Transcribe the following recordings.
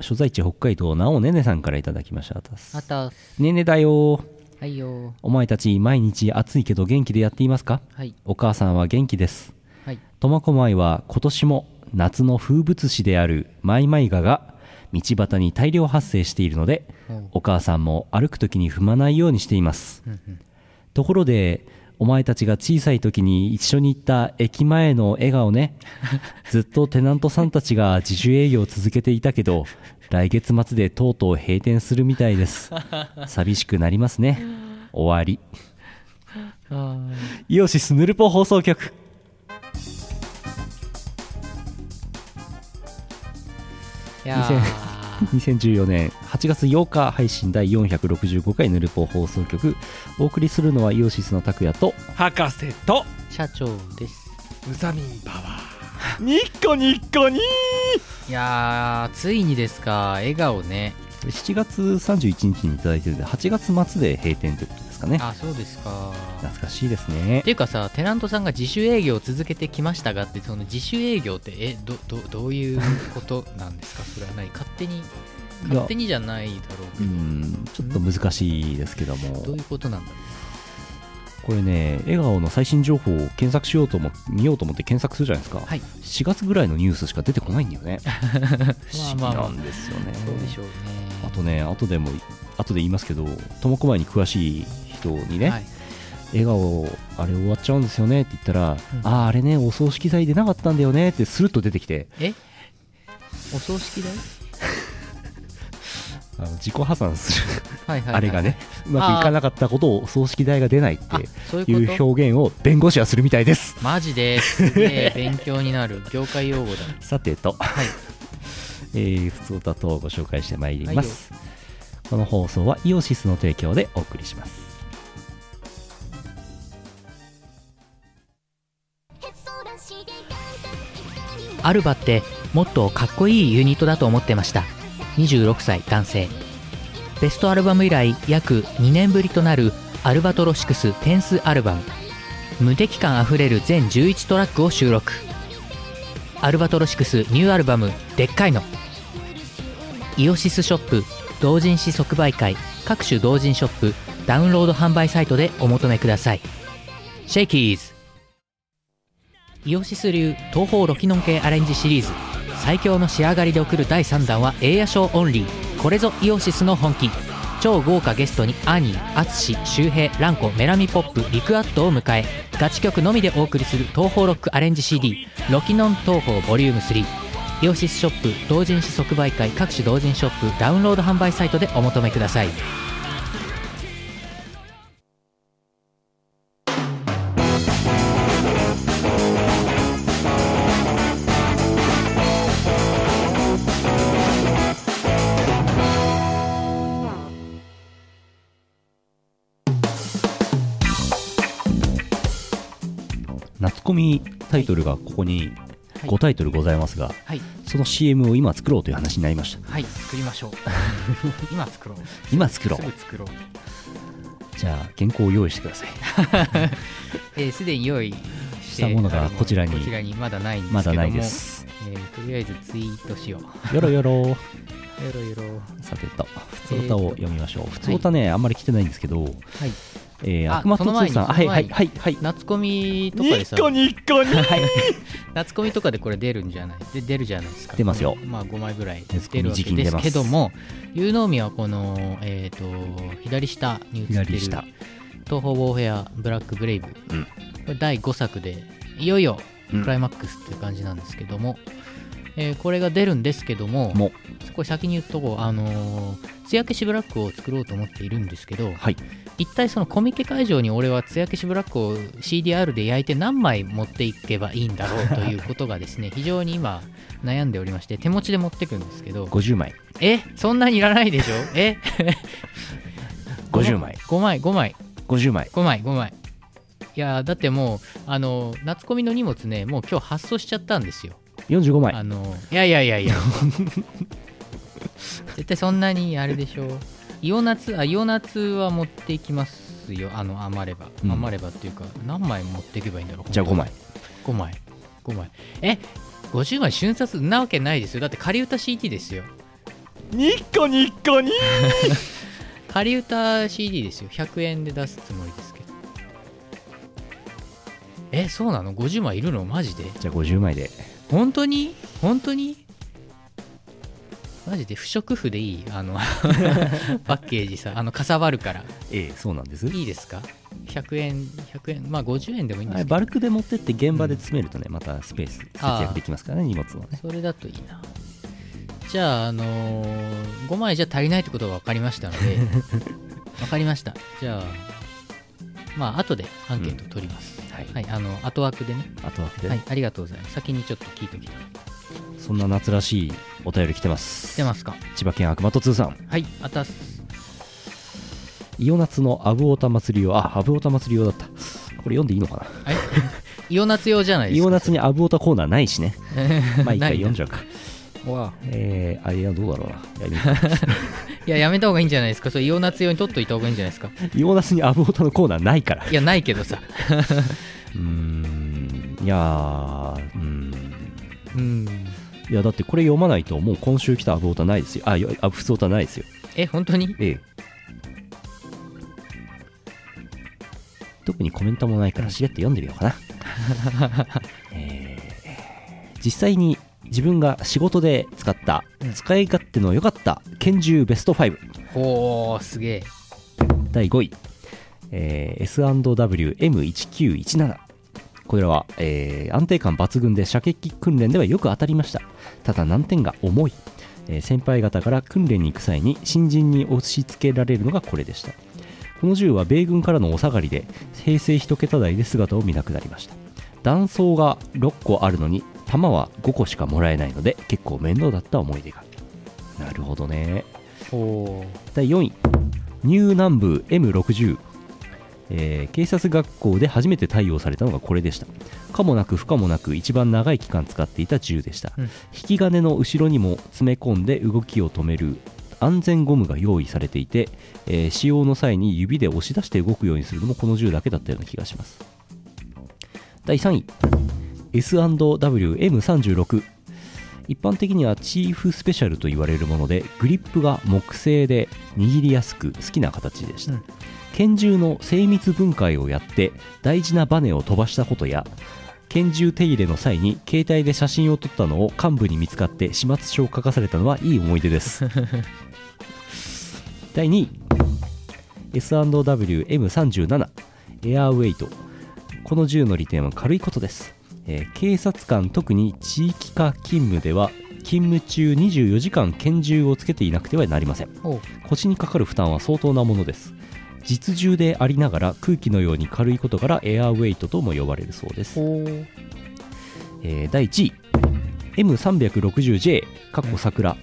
所在地北海道、なおねねさんからいただきました。あたすねねだよ。はいよ。お前たち毎日暑いけど元気でやっていますか？はい、お母さんは元気です。苫小牧は今年も夏の風物詩であるマイマイガが道端に大量発生しているので、お母さんも歩くときに踏まないようにしています。ところでお前たちが小さい時に一緒に行った駅前の笑顔ね。ずっとテナントさんたちが自主営業を続けていたけど、来月末でとうとう閉店するみたいです。寂しくなりますね。終わり。イオシスヌルポ放送局。いや2014年8月8日配信第465回ヌルポ放送局。お送りするのはイオシスの拓也と博士と社長です。ウサミンパワーニッコニッコニー。いやーついにですか。笑顔ね。7月31日にいただいてるんで8月末で閉店ということですかね。あ、そうですか。懐かしいですね。っていうかさ、テナントさんが自主営業を続けてきましたがって、その自主営業ってどういうことなんですか？それは何、勝手にじゃないだろうけど、ちょっと難しいですけども、どういうことなんだろう。これね、笑顔の最新情報を検索しようとも見ようと思って検索するじゃないですか、はい、4月ぐらいのニュースしか出てこないんだよね。不思議なんですよね。そうでしょうね。あとね、後で言いますけど、苫小牧に詳しい人にね、はい、笑顔あれ終わっちゃうんですよねって言ったら、あれね、お葬式代出なかったんだよねってスルッと出てきて、お葬式代自己破産するはいはい、はい、あれがね、うまくいかなかったことを葬式代が出ないっていう表現を弁護士はするみたいです。マジですげえ勉強になる。業界用語だ。さてと、はい、ふつおたとご紹介してまいります、はい、この放送はイオシスの提供でお送りします。アルバってもっとかっこいいユニットだと思ってました。26歳男性。ベストアルバム以来約2年ぶりとなるアルバトロシクステンスアルバム。無敵感あふれる全11トラックを収録。アルバトロシクスニューアルバムでっかいの。イオシスショップ、同人誌即売会、各種同人ショップ、ダウンロード販売サイトでお求めください。シェイキーズ。イオシス流東方ロキノン系アレンジシリーズ最強の仕上がりで送る第3弾はエイヤショーオンリー。これぞイオシスの本気。超豪華ゲストにアニー、アツシ、周平、ランコ、メラミポップ、リクアットを迎え、ガチ曲のみでお送りする東方ロックアレンジ CD ロキノン東方 Vol.3。イオシスショップ、同人誌即売会、各種同人ショップ、ダウンロード販売サイトでお求めください。夏コミタイトルがここに5タイトルございますが、はい、その CM を今作ろうという話になりました。はい、作りましょう。今作ろう。じゃあ原稿を用意してください。すでに用意したものがこちらに。こちらにまだないんですけども。まだないです。とりあえずツイートしよう。よろよろ。さてと、普通歌を読みましょう。普通歌ね、あんまり来てないんですけど。はい。悪魔と通さん、はい、夏コミとかでさ、ニッコニ夏コミとかでこれ出るじゃないですか。出ますよ。まあ5枚ぐらい出るわけですけども、有能みはこの左下に映ってる東方ウォーフェアブラックブレイブ、これ第5作でいよいよクライマックスっていう感じなんですけども、これが出るんですけども、これ先に言うと艶消しブラックを作ろうと思っているんですけど、はい、一体そのコミケ会場に俺は艶消しブラックを CDR で焼いて何枚持っていけばいいんだろうということがですね非常に今悩んでおりまして、手持ちで持ってくんですけど50枚。そんなにいらないでしょ。50枚。いやだってもう夏コミの荷物ね、もう今日発送しちゃったんですよ。45枚。いや絶対そんなにあれでしょう。イオナツは持っていきますよ。余ればっていうか、何枚持っていけばいいんだろう。じゃあ5枚。50枚瞬殺なわけないですよ。だって仮歌 CT ですよ。ニッコニッコニー仮歌 CD ですよ。100円で出すつもりですけど。え、そうなの？ 50 枚いるの？マジで？じゃあ50枚で。本当に？本当に？マジで不織布でいい？パッケージさ、かさばるから。ええ、そうなんです。いいですか？100円、まあ50円でもいいんですけど。バルクで持ってって現場で詰めるとね、またスペース節約できますからね、荷物をね。それだといいな。じゃあ、5枚じゃ足りないってことが分かりましたので、分かりました。じゃあ、まあ後でアンケート取ります。うん、はい、はい、後枠でね。後枠で、はい。ありがとうございます。先にちょっと聞いておきたい。そんな夏らしいお便り来てます。来てますか。千葉県悪魔と通さん、はい、あたす。イオナツのアブオタ祭り用、あ、アブオタ祭り用だった。これ読んでいいのかな。イオナツ用じゃないですか。イオナツにアブオタコーナーないしねまあ一回読んじゃうかわあれはどうだろうないや、やめた方がいいんじゃないですか。それイオナツ用に取っといた方がいいんじゃないですかイオナツにアブオタのコーナーないからいや、ないけどさいやいやだってこれ読まないともう今週来たアブオタないですよ。あ、普通オタないですよ。え、本当に？ええ。特にコメントもないからしれっと読んでみようかな、実際に自分が仕事で使った、使い勝手の良かった拳銃ベスト5。おー、すげえ。第5位、S&W M1917。これらは、安定感抜群で射撃訓練ではよく当たりました。ただ難点が重い、先輩方から訓練に行く際に新人に押し付けられるのがこれでした。この銃は米軍からのお下がりで平成1桁台で姿を見なくなりました。弾倉が6個あるのに弾は5個しかもらえないので結構面倒だった思い出が。なるほどね。お。第4位、ニュー南部 M60。警察学校で初めて対応されたのがこれでした。可もなく不可もなく一番長い期間使っていた銃でした、引き金の後ろにも詰め込んで動きを止める安全ゴムが用意されていて、使用の際に指で押し出して動くようにするのもこの銃だけだったような気がします。第3位、 S&WM36。 一般的にはチーフスペシャルと言われるものでグリップが木製で握りやすく好きな形でした、拳銃の精密分解をやって大事なバネを飛ばしたことや拳銃手入れの際に携帯で写真を撮ったのを幹部に見つかって始末書を書かされたのはいい思い出です第2位、 S&WM37 エアウェイト。この銃の利点は軽いことです、警察官特に地域課勤務では勤務中24時間拳銃をつけていなくてはなりません。腰にかかる負担は相当なものです。実銃でありながら空気のように軽いことからエアウェイトとも呼ばれるそうです。第1位 M360J かっこ桜。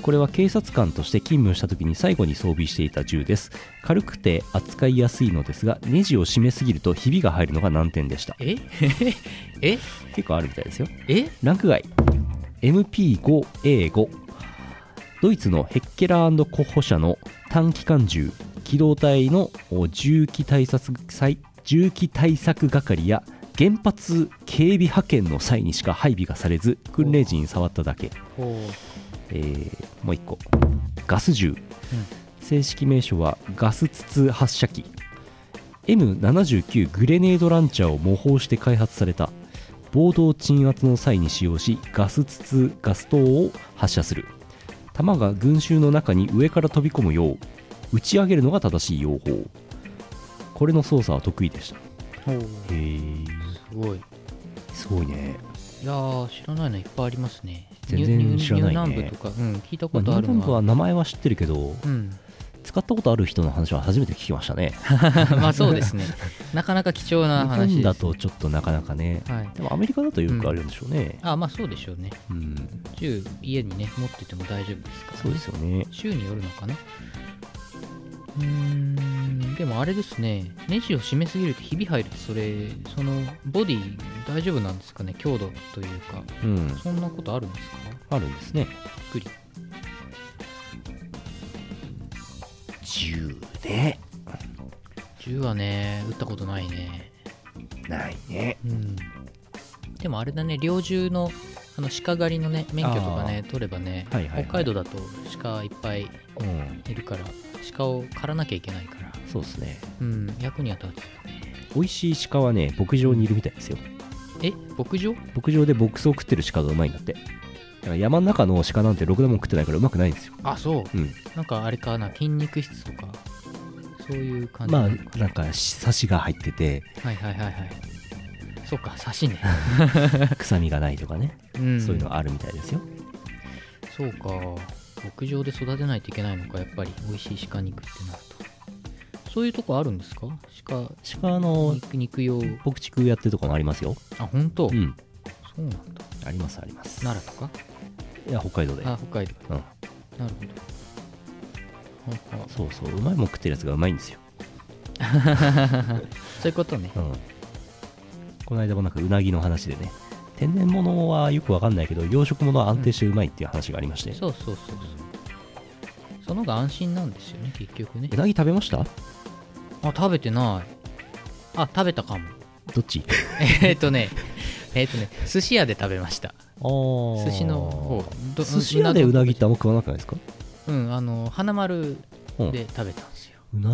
これは警察官として勤務した時に最後に装備していた銃です。軽くて扱いやすいのですがネジを締めすぎるとひびが入るのが難点でした。え結構あるみたいですよ。ランク外 MP5A5。 ドイツのヘッケラー&コッホ社の短機関銃。機動隊の銃器対策係や原発警備派遣の際にしか配備がされず訓練時に触っただけ。もう1個、ガス銃、正式名称はガス筒発射機。 M79 グレネードランチャーを模倣して開発された。暴動鎮圧の際に使用しガス筒ガス灯を発射する。弾が群衆の中に上から飛び込むよう打ち上げるのが正しい用法。これの操作は得意でした。へー、すごいね。いやー、知らないのいっぱいありますね。全然知らないね。ニュー南部とか、聞いたことあるのは、ニュー南部は名前は知ってるけど、使ったことある人の話は初めて聞きましたねまあそうですねなかなか貴重な話です。日本だとちょっとなかなかね、でもアメリカだとよくあるんでしょうね、まあそうでしょうね、銃家にね持ってても大丈夫ですからね。そうですよね。州によるのかな。でもあれですね、ネジを締めすぎるとひび入ると、そのボディ大丈夫なんですかね、強度というか、そんなことあるんですか。あるんですね。びっくり。銃はね、撃ったことないね。ないね。でもあれだね、猟銃の鹿狩りのね免許とかね取ればね、はいはいはい、北海道だと鹿いっぱいいるから、うん、鹿を狩らなきゃいけないから、そうですね、うん、役には立つ。美味しい鹿はね牧場にいるみたいですよ。え、牧場？牧場で牧草を食ってる鹿がうまいんだって。だから山の中の鹿なんてろくなもん食ってないからうまくないんですよ。あ、そう、うん、なんかあれかな、筋肉質とかそういう感じなのかな。まあなんかサシが入ってて、はいはいはいはい、そうか、サシね臭みがないとかね、うん、そういうのあるみたいですよ。そうか、牧場で育てないといけないのか、やっぱり美味しい鹿肉ってなると。そういうとこあるんですか？鹿の肉用牧畜やってるとこもありますよ。あ、本当？うん。そうなんだ。ありますあります。奈良とか？いや北海道で。あ、北海道。うん。なるほど。そうそう、うまいもん食ってるやつがうまいんですよ。そういうことね。うん。この間もなんかうなぎの話でね、天然物はよくわかんないけど養殖物は安定してうまいっていう話がありまして、うん、そうそうそうそう、その方が安心なんですよね結局ね。うなぎ食べました？あ、食べてない。あ、食べたかも。どっち？寿司屋で食べました。寿司の方。寿司屋でうなぎってあんま食わなくないですか？うん、花丸で食べたんですよ、うん、う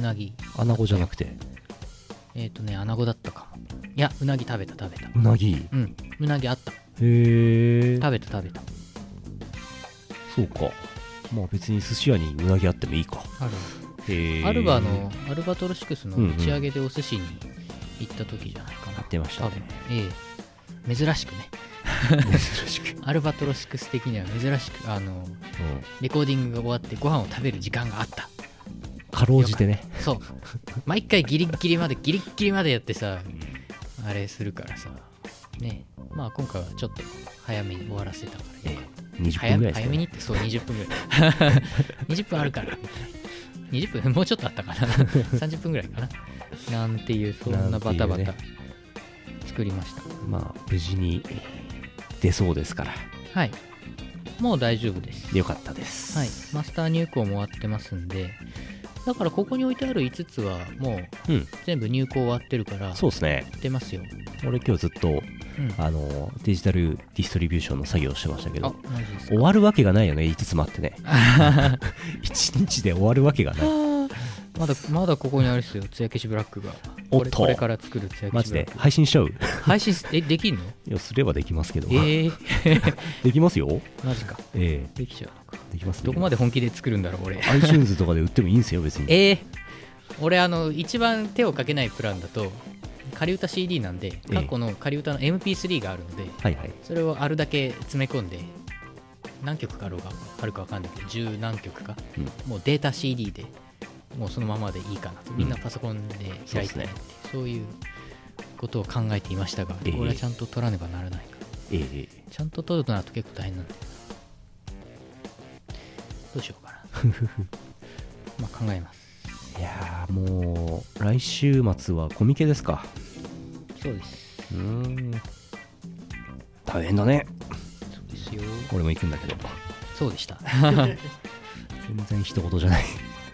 なぎアナゴじゃなくてアナゴだったかも。いや、うなぎ食べた。うなぎ？うん、うなぎあった。へえ。食べた。そうか。まあ別に寿司屋にうなぎあってもいいか。ある。へえ。アルバトロシクスの打ち上げでお寿司に行った時じゃないかな。やってましたね。珍しくね。珍しく。アルバトロシクス的には珍しくレコーディングが終わってご飯を食べる時間があった。かろうじてね。そう、毎回ギリッギリまでやってさ、あれするからさね。まあ今回はちょっと早めに終わらせたからね、20分ぐらいですね。早めにって、そう20分ぐらい20分あるから、20分もうちょっとあったかな30分ぐらいかな、なんていうそんなバタバタ作りました、ね。まあ無事に出そうですから、はい、もう大丈夫です。よかったです、はい。マスター入稿も終わってますんで、だからここに置いてある5つはもう全部入稿終わってるから、うん、そうですね、出ますよ。俺今日ずっと、うん、デジタルディストリビューションの作業してましたけど、終わるわけがないよね、5つもあってね1日で終わるわけがないまだここにあるですよ、つや消しブラックが。おっと、これから作るつや消しブラックマジで配信しちゃう配信できんの？いや、すればできますけど、できますよマジか。できちゃうのか。できますね。どこまで本気で作るんだろう俺iTunes とかで売ってもいいんですよ別に俺一番手をかけないプランだと仮歌 CD なんで、過去の仮歌の MP3 があるので、はいはい、それをあるだけ詰め込んで、何曲かあるか分かんないけど10何曲か、うん、もうデータ CD でもうそのままでいいかなと、みんなパソコンで開いて、ね、うん、そういうことを考えていましたが、これはちゃんと取らねばならないから、ちゃんと取るとなると結構大変なんで、どうしようかなまあ考えます。いやー、もう来週末はコミケですか。そうです。うーん、大変だね。そうですよ、俺も行くんだけど。そうでした全然一言じゃない。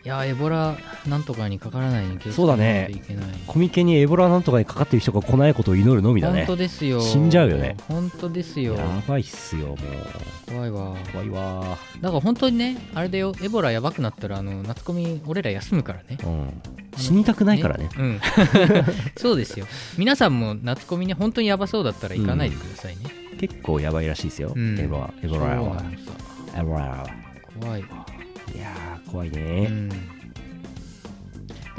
いや、エボラなんとかにかからないに気をつけないといけない。そうだね、コミケにエボラなんとかにかかってる人が来ないことを祈るのみだね。本当ですよ、死んじゃうよね。本当ですよ、やばいっすよ、もう怖いわ怖いわ。だから本当にね、あれだよ、エボラやばくなったら夏コミ俺ら休むからね、うん、死にたくないからね、うんそうですよ、皆さんも夏コミね、本当にやばそうだったら行かないでくださいね、うん、結構やばいらしいですよ、うん、エボラは怖いわ。いやー、怖いね、うん、だ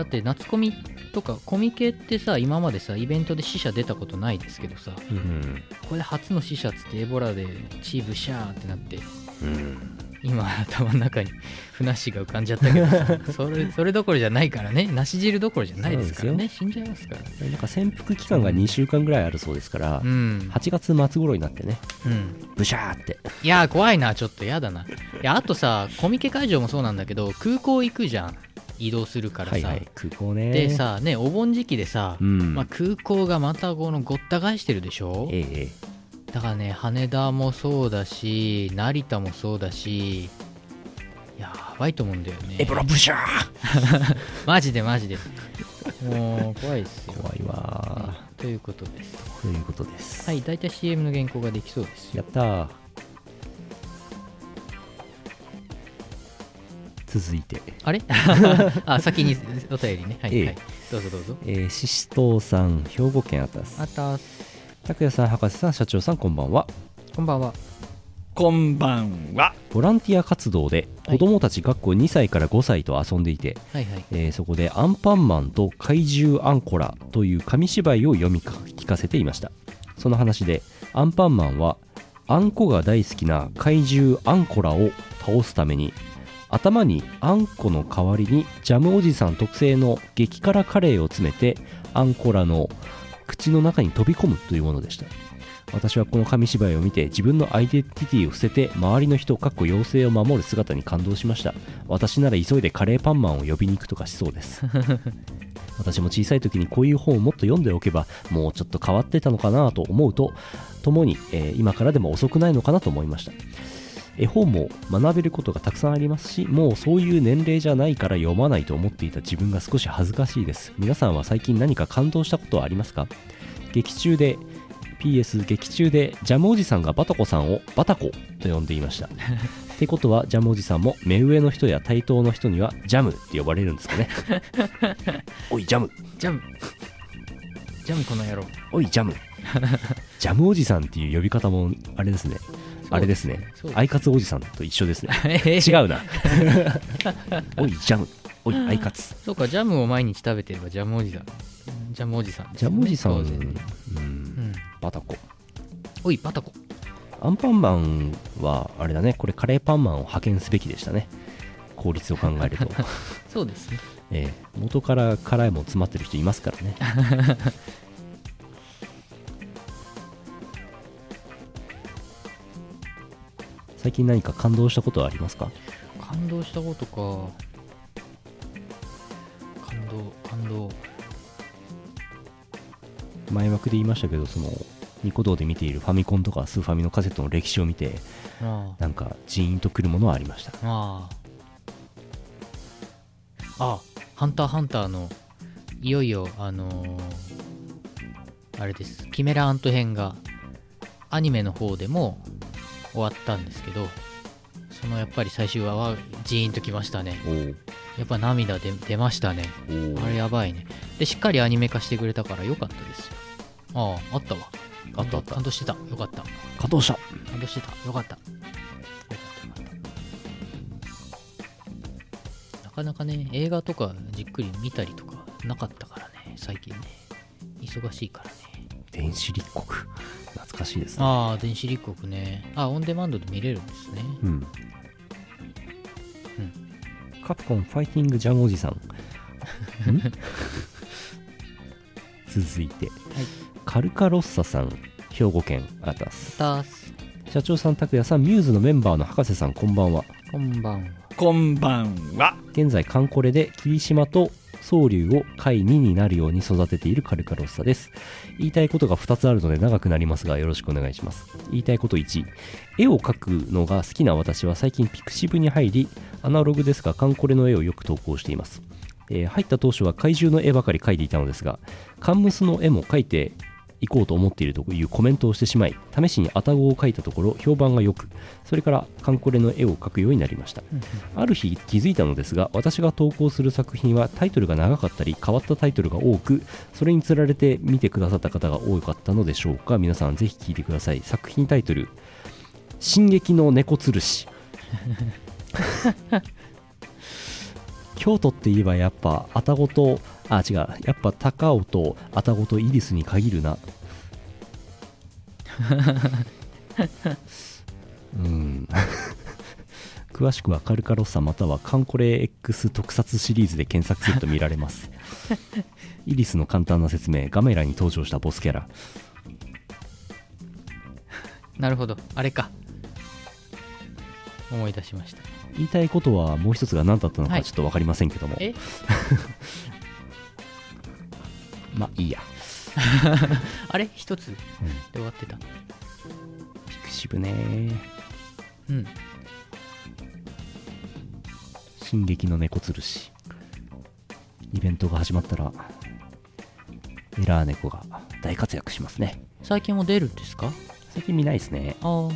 って夏コミとかコミケってさ、今までさイベントで死者出たことないですけどさ、うんうん、これ初の死者っつってエボラでチーブシャーってなって、うん、今頭の中にふなっしーが浮かんじゃったけどさそれどころじゃないからね、なし汁どころじゃないですからね、死んじゃいますから、ね、なんか潜伏期間が2週間ぐらいあるそうですから、うん、8月末頃になってね、うん、ブシャーって。いやー、怖いな、ちょっとやだな。いや、あとさ、コミケ会場もそうなんだけど、空港行くじゃん、移動するからさ、はいはい、空港ね。でさ、ね、お盆時期でさ、うん、まあ、空港がまたこのごった返してるでしょ、だからね、羽田もそうだし成田もそうだし、やばいと思うんだよね、エボラブシャーマジでマジでもう怖いっすよ、怖いわ、ね、ということです。ということです。はい、だいたい CM の原稿ができそうですよ。やったー。続いてあれあ、先にお便りね。はい、はい、どうぞどうぞ。ししとうさん、兵庫県あたす。あたす。たくやさん、博士さん、社長さん、こんばんは。こんばんは。こんばんは。ボランティア活動で子供たち学校2歳から5歳と遊んでいて、はいはいはい、そこでアンパンマンと怪獣アンコラという紙芝居を読み聞かせていました。その話でアンパンマンはあんこが大好きな怪獣アンコラを倒すために頭にあんこの代わりにジャムおじさん特製の激辛カレーを詰めてあんこらの口の中に飛び込むというものでした。私はこの紙芝居を見て自分のアイデンティティを捨てて周りの人かっこ妖精を守る姿に感動しました。私なら急いでカレーパンマンを呼びに行くとかしそうです私も小さい時にこういう本をもっと読んでおけばもうちょっと変わってたのかなと思うとともに、今からでも遅くないのかなと思いました。絵本も学べることがたくさんありますし、もうそういう年齢じゃないから読まないと思っていた自分が少し恥ずかしいです。皆さんは最近何か感動したことはありますか？劇中で PS 劇中でジャムおじさんがバタコさんをバタコと呼んでいましたってことはジャムおじさんも目上の人や対等の人にはジャムって呼ばれるんですかねおいジャムジャムジャムこの野郎、おいジャムジャムおじさんっていう呼び方もあれですね、あれですね、アイカツおじさんと一緒ですね違うなおいジャム、おいアイカツ。そうか、ジャムを毎日食べてればジャムおじさん、ジャムおじさん、ね、ジャムおじさん、うん、バタコ、おいバタコ。アンパンマンはあれだね、これカレーパンマンを派遣すべきでしたね、効率を考えるとそうですね、元から辛いもん詰まってる人いますからね最近何か感動したことはありますか？感動したことか、感動前枠で言いましたけど、そのニコ動で見ているファミコンとかスーファミのカセットの歴史を見て、ああ、なんかジーンとくるものはありました。ああ、ハンター×ハンターのいよいよあれです、キメラアント編がアニメの方でも終わったんですけど、そのやっぱり最終話はジーンときましたね。やっぱ涙出ましたね。あれやばいね。でしっかりアニメ化してくれたから良かったですよ。ああ、あったわ、あったあった、感動してた、良かった、感動した、感動してた、良かった、なかなかね映画とかじっくり見たりとかなかったからね、最近ね忙しいからね。電子立国懐かしいですね。ああ、電子立国ね。あ、オンデマンドで見れるんですね。うん、うん、カプコンファイティングジャムおじさん続いて、はい、カルカロッサさん、兵庫県アタス。社長さん、拓也さん、ミューズのメンバーの博士さん、こんばんは。こんばんは。こんばんは。現在カンコレで霧島と総流を回2になるように育てているカルカロッサです。言いたいことが2つあるので長くなりますがよろしくお願いします。言いたいこと1、絵を描くのが好きな私は最近ピクシブに入りアナログですがカンコレの絵をよく投稿しています。入った当初は怪獣の絵ばかり描いていたのですがカンムスの絵も描いていこうと思っているというコメントをしてしまい試しにアタゴを描いたところ評判が良く、それからカンコレの絵を描くようになりました、うんうん、ある日気づいたのですが私が投稿する作品はタイトルが長かったり変わったタイトルが多く、それにつられて見てくださった方が多かったのでしょうか。皆さんぜひ聞いてください。作品タイトル、進撃の猫吊るし京都って言えばやっぱアタゴと、あ、違う、やっぱ高尾とアタゴとイリスに限るなうん詳しくはカルカロッサまたはカンコレ X 特撮シリーズで検索すると見られますイリスの簡単な説明、ガメラに登場したボスキャラなるほど、あれか、思い出しました。言いたいことはもう一つが何だったのかちょっと分かりませんけども、はい、まあいいやあれ一つで終わってた、うん、ピクシブね。うん、進撃の猫吊るし、イベントが始まったらエラー猫が大活躍しますね。最近も出るんですか？最近見ないですね。ああ。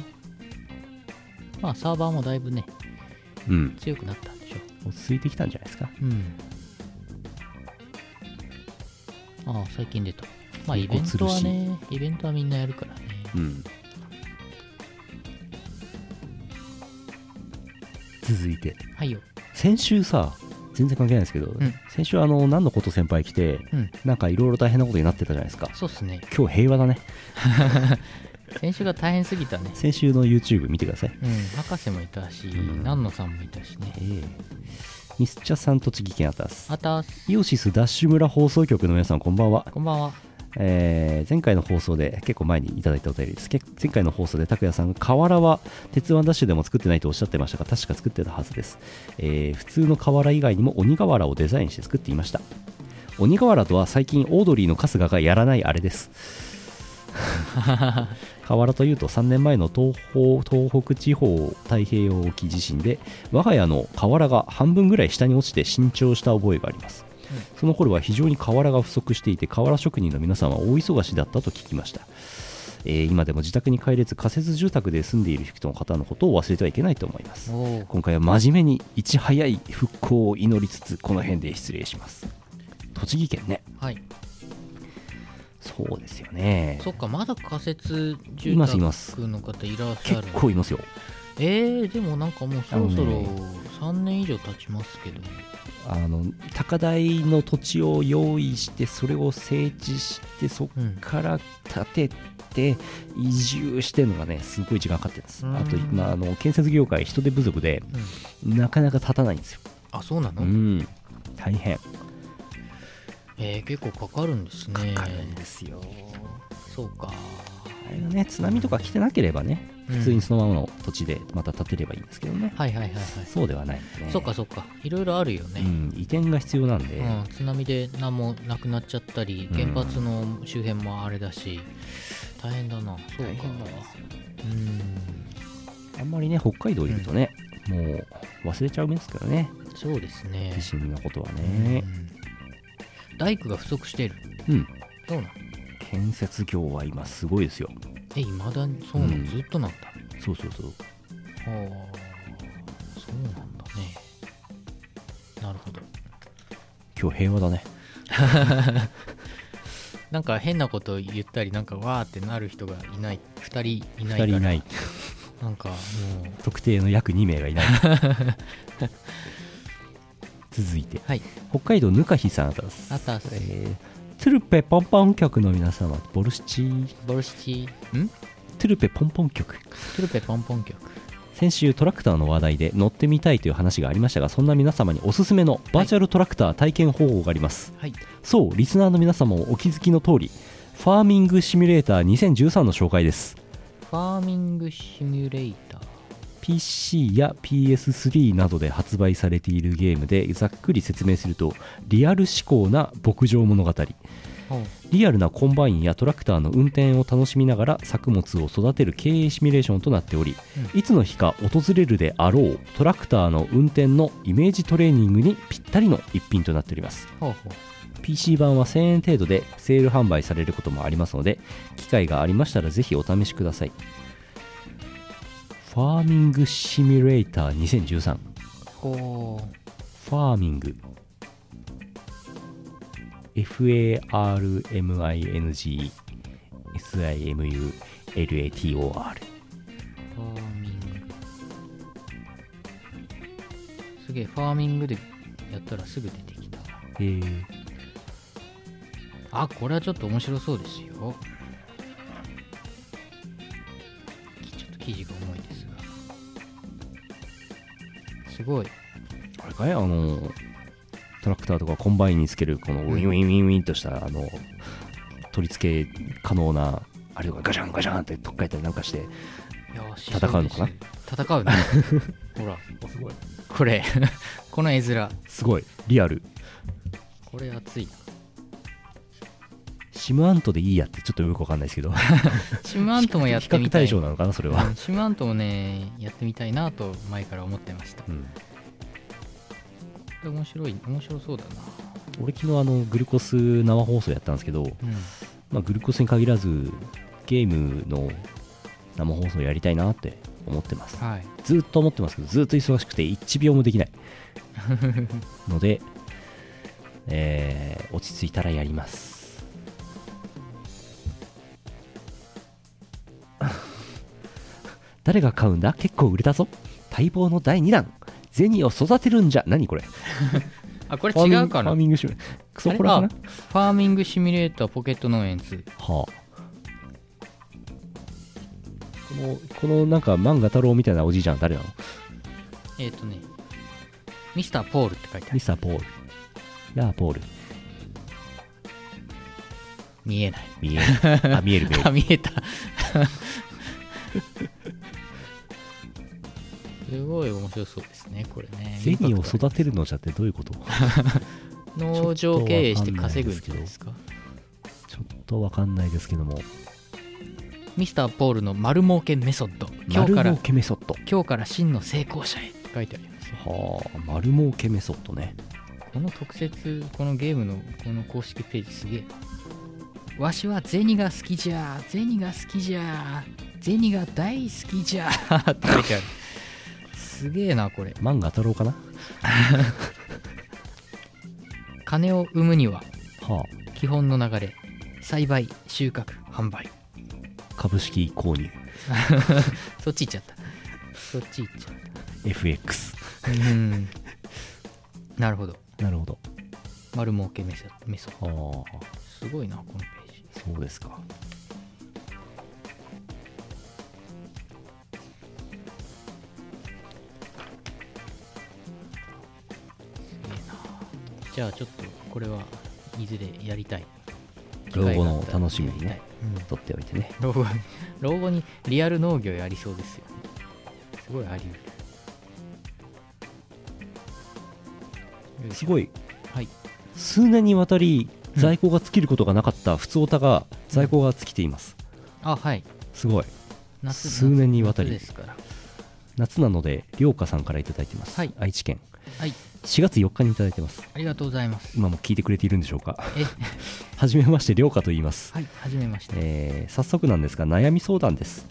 まあサーバーもだいぶね、うん、強くなったんでしょう。落ち着いてきたんじゃないですか。うん。ああ、最近出た。まあイベントはね、イベントはみんなやるからね。うん。続いて。はいよ。先週さ、全然関係ないですけど、うん、先週何のこと先輩来て、うん、なんかいろいろ大変なことになってたじゃないですか。そうっすね。今日平和だね。先週が大変すぎたね。先週の YouTube 見てください。うん、博士もいたし、南野さんもいたしね。ミスチャさん栃木県あたす。あたす。イオシスダッシュ村放送局の皆さんこんばんは。こんばんは。前回の放送で結構前にいただいたお便りです。前回の放送で拓也さんが瓦は鉄腕ダッシュでも作ってないとおっしゃってましたが、確か作ってたはずです。普通の瓦以外にも鬼瓦をデザインして作っていました。鬼瓦とは最近オードリーの春日がやらないあれです。瓦というと3年前の東北地方太平洋沖地震で我が家の瓦が半分ぐらい下に落ちて浸潮した覚えがあります。その頃は非常に瓦が不足していて、瓦職人の皆さんは大忙しだったと聞きました。今でも自宅に帰れず仮設住宅で住んでいる人の方のことを忘れてはいけないと思います。今回は真面目にいち早い復興を祈りつつ、この辺で失礼します。栃木県ね。はい、そうですよね。そっか、まだ仮設住宅の方いらっしゃる。結構いますよ。でもなんかもうそろそろ3年以上経ちますけど、高台の土地を用意してそれを整地してそこから建てて移住してのがね、すごい時間かかってるんです。あと今建設業界人手不足で、なかなか建たないんですよ。あ、そうなの？うん、大変。結構かかるんですね。かかるんですよ。そうか。あれがね、津波とか来てなければね、普通にそのままの土地でまた建てればいいんですけどね。はいはいはいはい。そうではないんでね。そっかそっか。いろいろあるよね。うん、移転が必要なんで。うん、津波で何もなくなっちゃったり、原発の周辺もあれだし、大変だな。そうか。あんまりね、北海道いるとね、もう忘れちゃうんですけどね。そうですね。地震のことはね。大工が不足している。うん。どうなの？建設業は今すごいですよ。いまだにそうなの、ずっとなんだ。そうそうそう。はあ、そうなんだね。なるほど。今日平和だね。なんか変なこと言ったり、なんかわーってなる人がいない。2人いないから。2人いない。なんかもう特定の約2名がいない。続いて、はい、北海道ぬかひさんあたす。あたす。トゥルペポンポン局の皆様、ボルシチん？トゥルペポンポン局。トゥルペポンポン局。先週トラクターの話題で乗ってみたいという話がありましたが、そんな皆様におすすめのバーチャルトラクター体験方法があります。はい、そう、リスナーの皆様もお気づきの通り、ファーミングシミュレーター2013の紹介です。ファーミングシミュレーター。PC や PS3 などで発売されているゲームで、ざっくり説明するとリアル志向な牧場物語、リアルなコンバインやトラクターの運転を楽しみながら作物を育てる経営シミュレーションとなっており、いつの日か訪れるであろうトラクターの運転のイメージトレーニングにぴったりの一品となっております。PC 版は1000円程度でセール販売されることもありますので、機会がありましたらぜひお試しください。ファーミングシミュレーター2013。ほう。ファーミング。FARMING SIMULATOR。ファーミング。すげえ、ファーミングでやったらすぐ出てきた。あ、これはちょっと面白そうですよ。ちょっと記事が重いです。すごい。あれかい、トラクターとかコンバインにつけるこのウィンウィンウィンウィンとした取り付け可能なあれとかガシャンガシャンってとっかえたりなんかして戦うのかな。戦うね。ほら、すごい。これこの絵面すごいリアル。これ熱いな。シムアントでいいやってちょっとよくわかんないですけど。シムアントもやってみたい。比較対象なのかなそれは。シムアントもねやってみたいなと前から思ってました。うん、これ面白そうだな。俺昨日グルコス生放送やったんですけど、まあ、グルコスに限らずゲームの生放送やりたいなって思ってます、はい、ずっと思ってますけどずっと忙しくて1秒もできないので、落ち着いたらやります誰が買うんだ結構売れたぞ待望の第2弾銭を育てるんじゃ何これあこれ違うかなファーミングシミュレータークソコラかなファーミングシミュレーターポケット農園2はあこのなんか漫画太郎みたいなおじいちゃん誰なの？ねミスターポールって書いてある。ミスターポールやあポール見えない見えないあ見える見えるあ見えたすごい面白そうですねこれね銭を育てるのじゃってどういうこと農場経営して稼ぐんじゃないですかちょっとわかんないですけどもミスターポールの丸儲けメソッド今日から真の成功者へって書いてあります、ね、はあ丸儲けメソッドねこの特設このゲームのこの公式ページすげえわしは銭が好きじゃ銭が好きじゃ銭が大好きじゃって書いてあるすげえなこれ漫画太郎かな金を生むには、はあ、基本の流れ栽培収穫販売株式購入そっち行っちゃったそっち行っちゃった FX うんなるほどなるほど丸儲けメソッドすごいなこのページそうですかすげえなじゃあちょっとこれはいずれやりたい老後の楽しみにね、うん、取っておいてね老後にリアル農業やりそうですよねすごいあり得るすごい、はい、数年にわたり在庫が尽きることがなかった普通オタが在庫が尽きています、うん、あはいすごい数年にわたりですから夏なので涼花さんからいただいてます、はい、愛知県、はい4月4日にいただいてますありがとうございます今も聞いてくれているんでしょうかはじめましてりょうかと言いますはいはじめまして、早速なんですが悩み相談です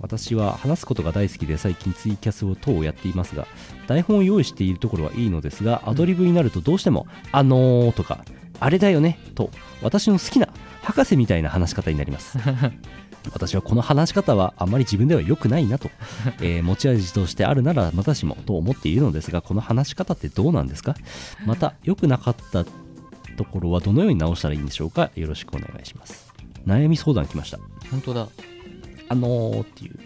私は話すことが大好きで最近ツイキャスを等をやっていますが台本を用意しているところはいいのですがアドリブになるとどうしても、うん、とかあれだよねと私の好きな博士みたいな話し方になります私はこの話し方はあまり自分では良くないなと、持ち味としてあるならまたしもと思っているのですがこの話し方ってどうなんですかまた良くなかったところはどのように直したらいいんでしょうかよろしくお願いします悩み相談来ました本当だっていう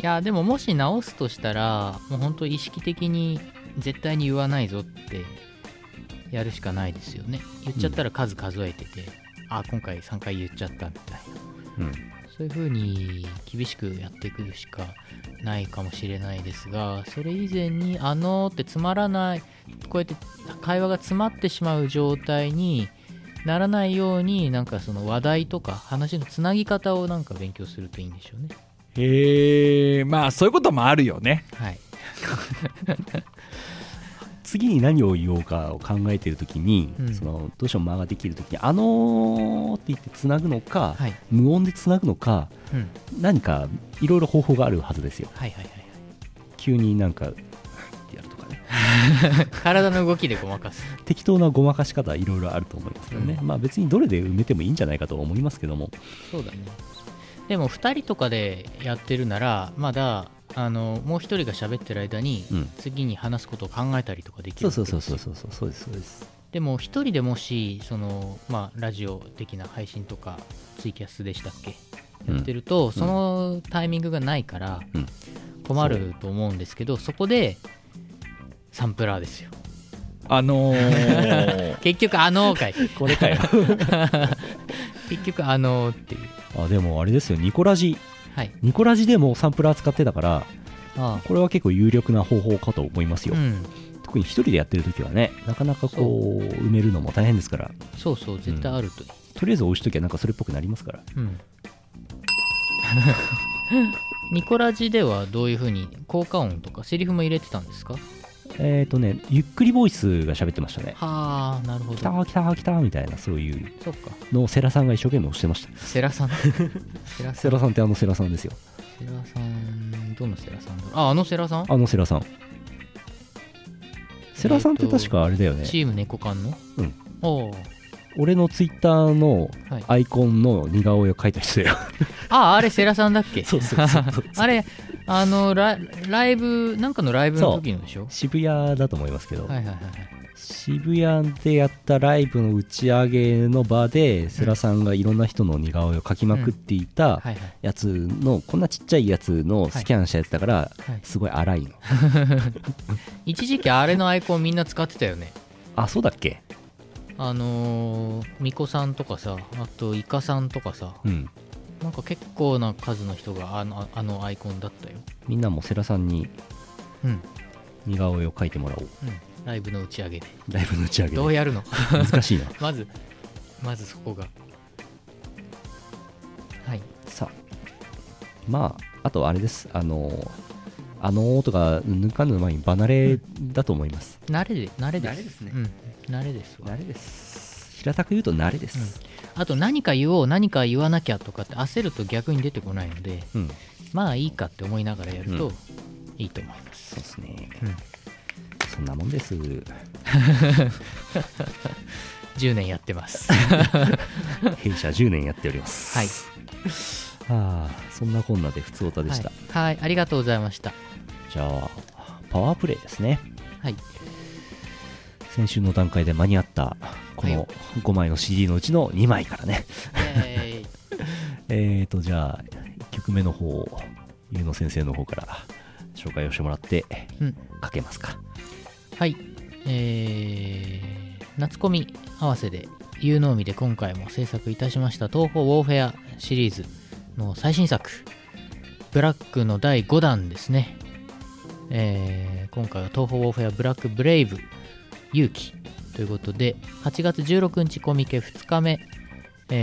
いやでももし直すとしたらもう本当意識的に絶対に言わないぞってやるしかないですよね言っちゃったら数数えてて、うん、あ今回3回言っちゃったみたいな、うん、そういう風に厳しくやっていくしかないかもしれないですがそれ以前にってつまらないこうやって会話が詰まってしまう状態にならないようになんかその話題とか話のつなぎ方をなんか勉強するといいんでしょうねへーまあそういうこともあるよねはい次に何を言おうかを考えているときに、うん、そのどうしても間ができるときにって言ってつなぐのか、はい、無音でつなぐのか、うん、何かいろいろ方法があるはずですよ、はいはいはいはい、急になんかやるとかね体の動きでごまかす適当なごまかし方いろいろあると思いますけどね、うんまあ、別にどれで埋めてもいいんじゃないかと思いますけどもそうだねでも2人とかでやってるならまだもう一人が喋ってる間に、うん、次に話すことを考えたりとかできるそうそうそうそうそうですそうですでも一人でもしその、まあ、ラジオ的な配信とかツイキャスでしたっけ、うん、やってるとそのタイミングがないから困ると思うんですけど、うん、そこでサンプラーですよ結局かいこれかよ結局っていうあでもあれですよニコラジでもサンプラー使ってたからああこれは結構有力な方法かと思いますよ、うん、特に一人でやってるときはねなかなかこう埋めるのも大変ですからそうそう絶対あると、うん、とりあえず押しときゃなんかそれっぽくなりますから、うんミコラジではどういう風に効果音とかセリフも入れてたんですか？ゆっくりボイスが喋ってましたね。はあ、なるほど。来たみたいな、そういうのをセラさんが一生懸命押してました。セラさんセラさんってあのセラさんですよ。セラさん、どのセラさんだろう。あ、あのセラさん、あのセラさん、セラさんって確かあれだよね、チーム猫館の、うん、お俺のツイッターのアイコンの似顔絵を描いた人だよ、はい、あ、あれセラさんだっけ？そうそうそうそうあれライブなんかのライブの時のでしょ？渋谷だと思いますけど、はいはいはい、渋谷でやったライブの打ち上げの場でセラさんがいろんな人の似顔絵を描きまくっていたやつのこんなちっちゃいやつのスキャンしたやつだからすごい荒いの、はいはい、一時期あれのアイコンみんな使ってたよね。あ、そうだっけ？ミコさんとかさ、あとイカさんとかさ、うん、なんか結構な数の人があのアイコンだったよ。みんなもセラさんに似顔絵を描いてもらおう、うん、ライブの打ち上げで。ライブの打ち上げでどうやるの難しいなまずそこが、はい、さあ、まああとあれです、とか抜かぬ前に離れだと思います、うん、慣れですね、うん、慣れですわ。慣れです。平たく言うと慣れです、うん、あと何か言おう何か言わなきゃとかって焦ると逆に出てこないので、うん、まあいいかって思いながらやるといいと思います、うん、そうですね、うん、そんなもんです10年やってます弊社10年やっておりますはいはあ、そんなこんなでふつおたでした、はい、はい、ありがとうございました。じゃあパワープレイですね。はい、先週の段階で間に合ったこの5枚の CD のうちの2枚からねじゃあ1曲目の方、ゆうの先生の方から紹介をしてもらってかけますか、うん、はい、夏コミ合わせでゆうのみで今回も制作いたしました東方ウォーフェアシリーズの最新作ブラックの第5弾ですね、今回は東方ウォーフェアブラックブレイブ勇気ということで8月16日コミケ2日目、ビ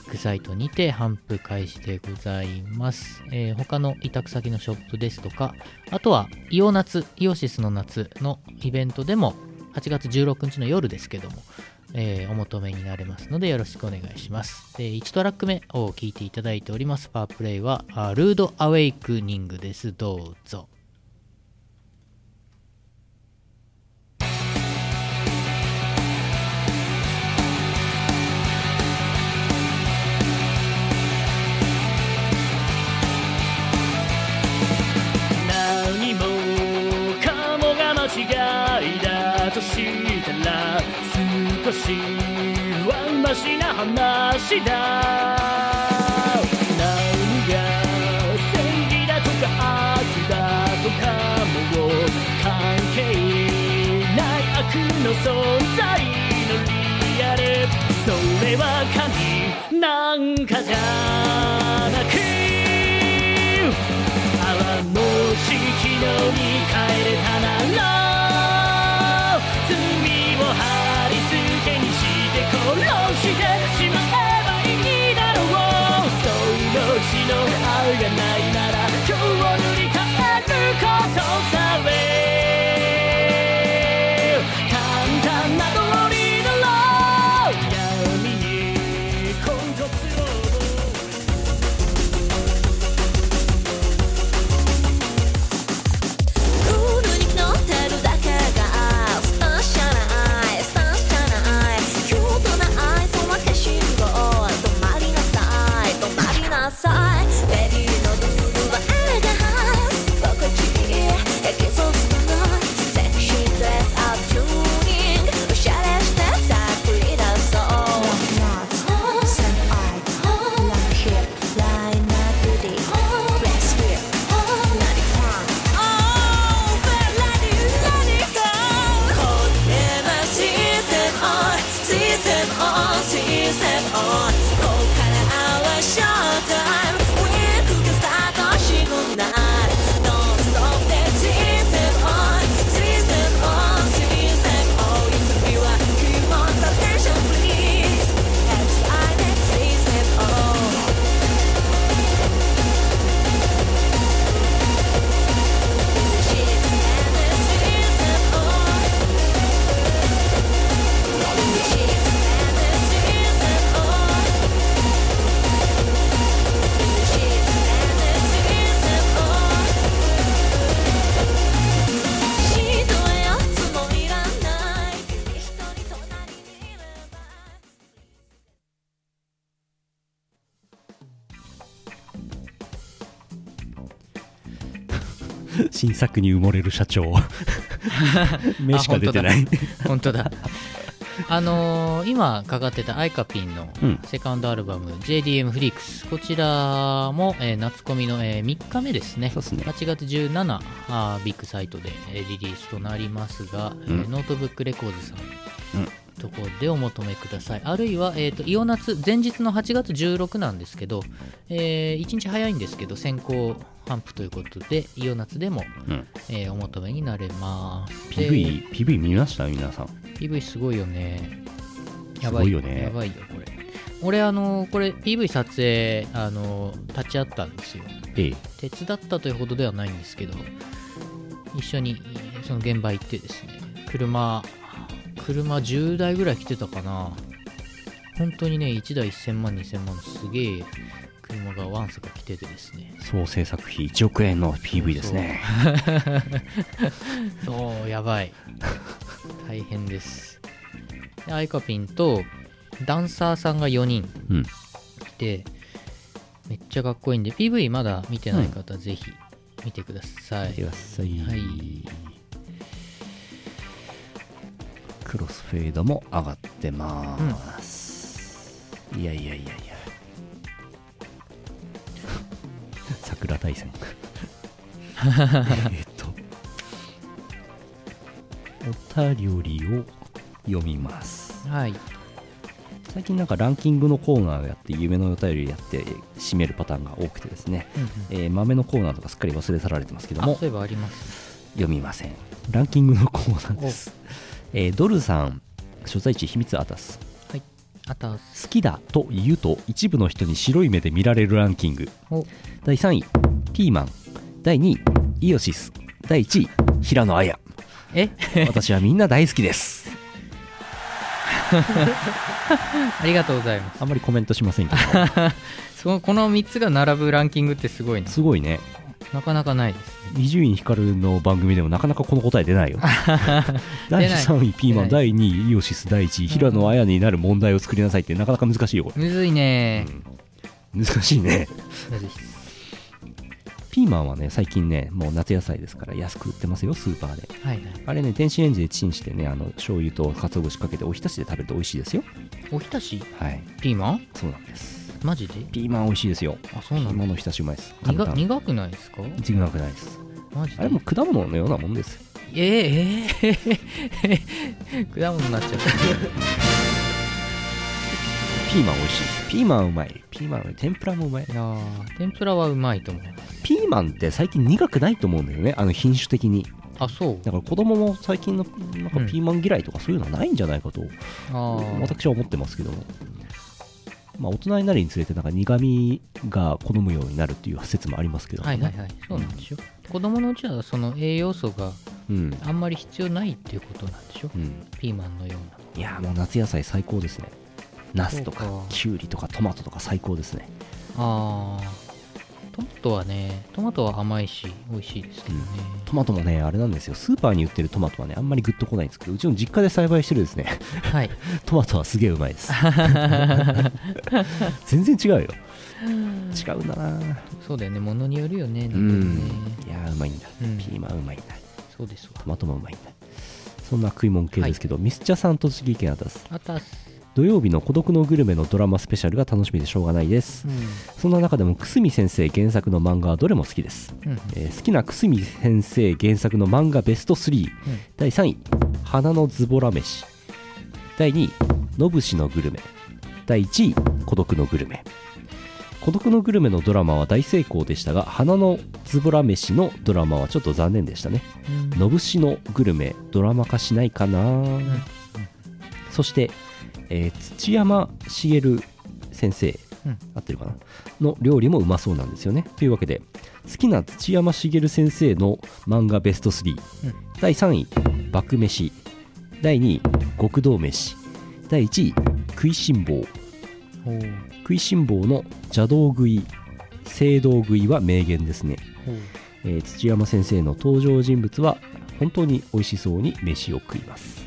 ッグサイトにて販布開始でございます、他の委託先のショップですとか、あとはイオシスの夏のイベントでも8月16日の夜ですけども、お求めになれますのでよろしくお願いします。で、1トラック目を聴いていただいておりますパワープレイはルードアウェイクニングです。どうぞ。何もかもが間違いだとしたら少しはマシな話だ。何が正義だとか悪だとかもう関係ない悪の存在のリアル、それは神なんかじゃなく泡の式のに変えれたなら殺してしまえばいいだろう。そう命の愛がないなら今日を塗り替えることさえ簡単な道理だろう。闇にコントロールに乗ってる新作に埋もれる社長目しか出てない。本当だ、 今かかってたアイカピンのセカンドアルバム、うん、JDM フリークス、こちらも、夏コミの、3日目ですね。そうですね、8月17ビッグサイトで、リリースとなりますが、うん、ノートブックレコーズさん、うん、ところでお求めください。あるいは、イオナツ前日の8月16なんですけど、1日早いんですけど先行頒布ということでイオナツでも、うん、お求めになれます。 PV 見ました？皆さん PV すごいよね。やばい、すごいよね。やばいよこれ。俺これ PV 撮影立ち会ったんですよ。手伝ったというほどではないんですけど、一緒にその現場行ってですね、車10台ぐらい来てたかな。本当にね、1台1000万2000万のすげえ車がワンサが来ててですね、総制作費1億円の PV ですね。そうそうそう、やばい大変です。でアイカピンとダンサーさんが4人来て、うん、めっちゃかっこいいんで PV まだ見てない方、うん、ぜひ見てください。見てください、はい。クロスフェードも上がってます、うん、いや桜大戦お便りを読みます。はい、最近なんかランキングのコーナーをやって夢のお便りやって締めるパターンが多くてですね、うんうん、豆のコーナーとかすっかり忘れ去られてますけども、そういえばあります。読みません。ランキングのコーナーです。ドルさん、所在地秘密アタス、はい、アタス好きだと言うと一部の人に白い目で見られるランキング。第3位ピーマン、第2位イオシス、第1位平野綾。私はみんな大好きですありがとうございます。あんまりコメントしませんけどこの3つが並ぶランキングってすごいな。すごいね、なかなかないです。伊集院光の番組でもなかなかこの答え出ないよ第3位ピーマン、第2位イオシス、第1位平野綾になる問題を作りなさいって、なかなか難しいよこれ。むずいね、うん、難しいねピーマンはね、最近ね、もう夏野菜ですから安く売ってますよ、スーパーで、はいはい、あれね、電子レンジでチンしてね、醤油と鰹節かけておひたしで食べると美味しいですよ。おひたし、はい、ピーマン。そうなんです。マジでピーマン美味しいですよ。あ、そうなんだ。ピーマンの浸しうまいです。苦くないですか？苦くないです。マジであれも果物のようなもんです。果物になっちゃったピーマン美味しいです。ピーマンうまい。ピーマン天ぷらもうまい。あ、天ぷらはうまいと思う。ピーマンって最近苦くないと思うんだよね、品種的に。あ、そうだから子供も最近のなんかピーマン嫌いとかそういうのはないんじゃないかと、うん、私は思ってますけども、まあ、大人になるにつれてなんか苦味が好むようになるっていう説もありますけど、ね、はいはいはい、そうなんでしょ、うん、子供のうちはその栄養素があんまり必要ないっていうことなんでしょ、うん、ピーマンのような。いやもう夏野菜最高ですね。ナスとかキュウリとかトマトとか最高ですね。あー、トマトは甘いし美味しいですけどね、うん、トマトもね、あれなんですよ、スーパーに売ってるトマトはねあんまりグッとこないんですけど、うちの実家で栽培してるですね、はい、トマトはすげえうまいです全然違うよ。違うんだな。そうだよね、ものによるよね、うん、いやうまいんだ、うん、ピーマンうまいんだ。そうですわ、トマトもうまいんだ。そんな食い物系ですけど、はい、ミスチャさん、栃木県あたす土曜日の孤独のグルメのドラマスペシャルが楽しみでしょうがないです、うん、そんな中でも久住先生原作の漫画はどれも好きです、うん、好きな久住先生原作の漫画ベスト3、うん、第3位花のズボラ飯、第2位のぶしのグルメ、第1位孤独のグルメ。孤独のグルメのドラマは大成功でしたが、花のズボラ飯のドラマはちょっと残念でしたね、うん、のぶしのグルメドラマ化しないかな、うん、そして土山茂先生、うん、合ってるかなの料理もうまそうなんですよね。というわけで好きな土山茂先生の漫画ベスト3、うん、第3位爆飯、第2位極道飯、第1位食いしん坊。食いしん坊の邪道食い正道食いは名言ですね、土山先生の登場人物は本当に美味しそうに飯を食います。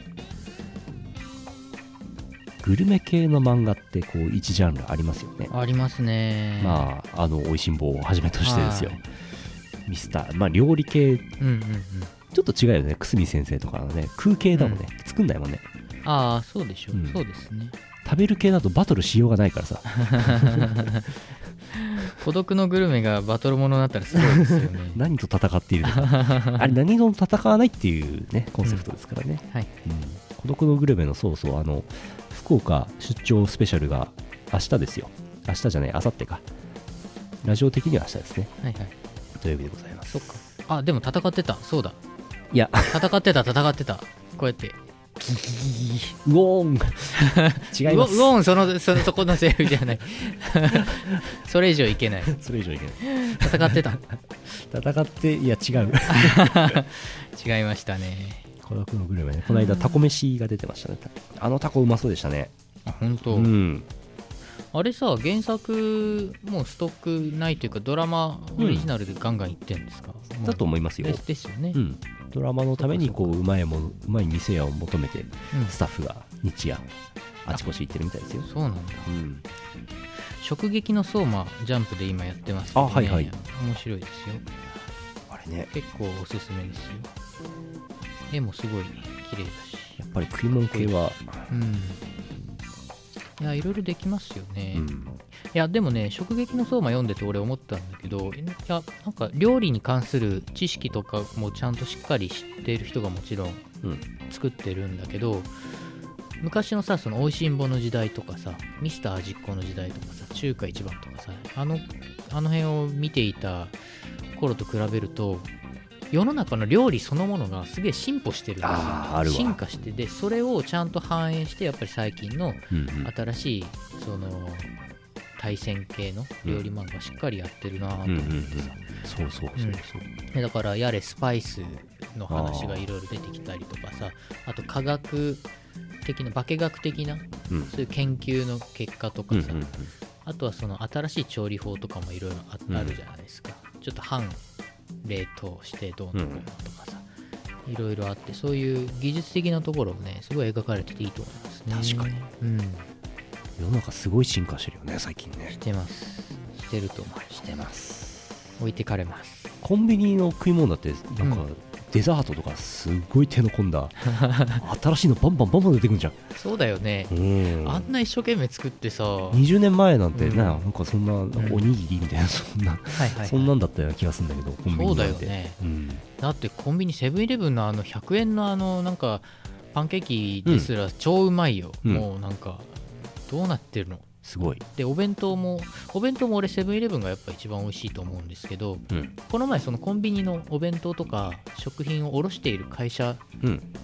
グルメ系の漫画ってこう1ジャンルありますよね。ありますね。まあ美味しん坊をはじめとしてですよ、ミスター、まあ、料理系、うんうんうん、ちょっと違うよね、久住先生とかのね、空系だもんね、うん、作んないもんね。ああそうでしょう、うん、そうですね。食べる系だとバトルしようがないからさ孤独のグルメがバトルものになったらすごいですよね何と戦っているのかあれ何とも戦わないっていうねコンセプトですからね、うんはいうん、孤独のグルメのそうそう、あの福岡出張スペシャルが明日ですよ。明日じゃない、明後日か、ラジオ的には明日ですね、はいはい、土曜日でございます。そっか、あでも戦ってた、そうだ、いや戦ってたこうやってウォーン違います。ウォーンそこのセーフじゃないそれ以上いけない戦ってた戦っていや違う違いましたね。孤独のグルメね、この間タコ飯が出てましたね。あのタコうまそうでしたね。あ本当、うん、あれさ原作もうストックないというかドラマオリジナルでガンガンいってるんですか、うん、だと思いますよ。ですよね、うん、ドラマのためにこううまい店屋を求めてスタッフが日夜あちこち行ってるみたいですよ。そうなんだ、うん、食撃の相馬ジャンプで今やってますね。あはいはい、面白いですよあれね。結構おすすめですよ。絵もすごい綺麗だし、やっぱり食い物系は、うん、いやいろいろできますよね、うん、いやでもね、食撃の相馬読んでて俺思ったんだけど、いやなんか料理に関する知識とかもちゃんとしっかり知っている人がもちろん作ってるんだけど、うん、昔のさその美味しんぼの時代とかさ、ミスター味っ子の時代とかさ、中華一番とかさ、あの辺を見ていた頃と比べると世の中の料理そのものがすげえ進歩してるんですよ。あるわ、進化して、でそれをちゃんと反映して、やっぱり最近の新しい、うんうん、その対戦系の料理漫画しっかりやってるなと思ってさ、そうそうそうそう、うん、だからやれスパイスの話がいろいろ出てきたりとかさ、あと科学的な化学的な、うん、そういう研究の結果とかさ、うんうんうん、あとはその新しい調理法とかもいろいろあるじゃないですか、うん、ちょっと半冷凍してどうのこうのとかさ、いろいろあって、そういう技術的なところもねすごい描かれてていいと思いますね。確かに、うん、世の中すごい進化してるよね最近ね。してますしてると思う。してます、置いてかれます。コンビニの食い物だってなんか、うん、デザートとかすごい手の込んだ新しいのバンバンバンバン出てくるじゃんそうだよね、うん、あんな一生懸命作ってさ、20年前なんて、うん、なんかそんなおにぎりみたいな、そんな、はいはいはい、そんなんだったような気がするんだけど、コンビニなんて。そうだよね、うん、だってコンビニセブンイレブンのあの100円のあのなんかパンケーキですら超うまいよ、うん、もうなんかどうなってるのすごい。でお弁当も俺セブンイレブンがやっぱ一番美味しいと思うんですけど、うん、この前そのコンビニのお弁当とか食品を卸している会社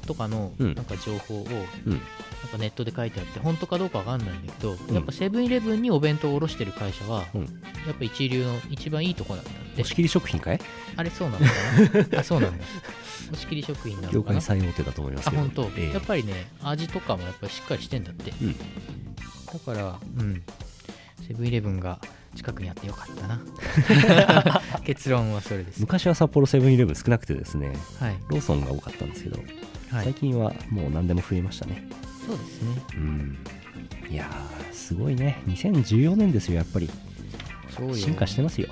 とかのなんか情報をなんかネットで書いてあって、本当かどうかわかんないんだけど、やっぱセブンイレブンにお弁当を卸している会社はやっぱ一流の一番いいとこなんだって。押し切り食品かい？あれそうなのかなあ、そうなんだ。押し切り食品なのかな。業界最大手だと思いますけど。あ、本当。やっぱりね、味とかもやっぱりしっかりしてんだって。うんだから、うん、セブンイレブンが近くにあってよかったな結論はそれです。昔は札幌セブンイレブン少なくてですね、はい、ローソンが多かったんですけど、はい、最近はもう何でも増えましたね。そうですね、うん、いやすごいね、2014年ですよやっぱり。そうよ、進化してますよ。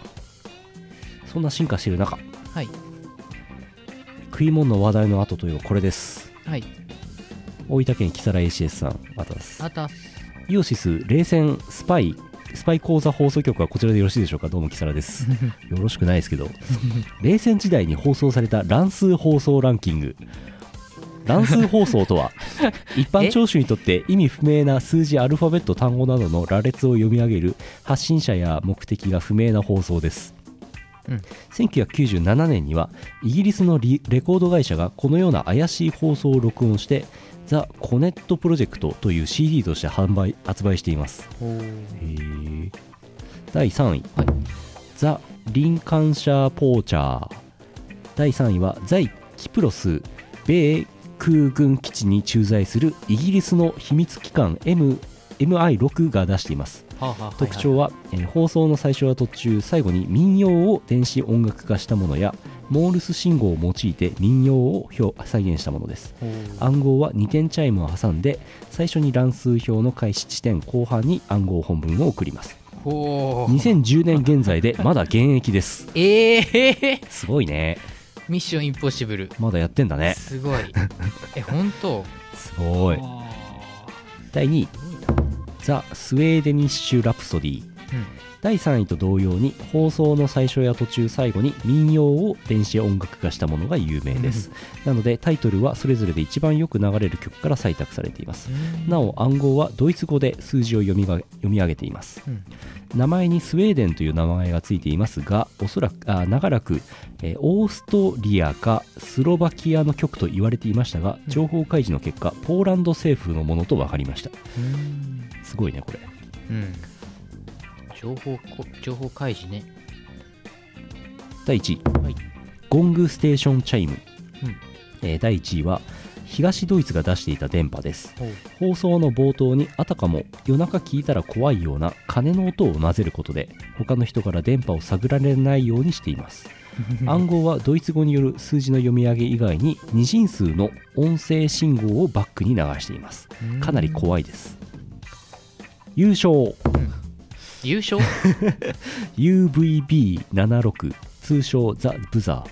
そんな進化してる中、はい、食い物の話題の後というのはこれです、はい、大分県木更 ACS さん、あたすあたす。イオシス冷戦スパイ講座放送局はこちらでよろしいでしょうか。どうも木更ですよろしくないですけど冷戦時代に放送された乱数放送ランキング。乱数放送とは一般聴衆にとって意味不明な数字、アルファベット、単語などの羅列を読み上げる、発信者や目的が不明な放送です、うん、1997年にはイギリスのレコード会社がこのような怪しい放送を録音してザ・コネットプロジェクトという CD として発売しています。第3位、はい、ザ・リンカンシャー・ポーチャー。第3位は在キプロス米空軍基地に駐在するイギリスの秘密機関 MI6 が出しています、はあはあはいはい、特徴は、放送の最初や途中最後に民謡を電子音楽化したものやモールス信号を用いて民謡を再現したものです。暗号は2点チャイムを挟んで、最初に乱数表の開始地点、後半に暗号本文を送ります。2010年現在でまだ現役です。すごいね。ミッションインポッシブルまだやってんだね。すごい。本当すごい。第2位ザ・スウェーデニッシュ・ラプソディ、うん、第3位と同様に放送の最初や途中最後に民謡を電子音楽化したものが有名です、うん、なのでタイトルはそれぞれで一番よく流れる曲から採択されています、うん、なお暗号はドイツ語で数字を読み上げています、うん、名前にスウェーデンという名前がついていますが、おそらく長らく、オーストリアかスロバキアの曲と言われていましたが、情報開示の結果ポーランド政府のものと分かりました、うん、すごいねこれ、うん、情報開示ね。第1位、はい、ゴングステーションチャイム、うん、第1位は東ドイツが出していた電波です。放送の冒頭にあたかも夜中聞いたら怖いような鐘の音を混ぜることで他の人から電波を探られないようにしています。暗号はドイツ語による数字の読み上げ以外に二進数の音声信号をバックに流しています。かなり怖いです。優勝、うん優勝UVB76 通称ザ・ブザ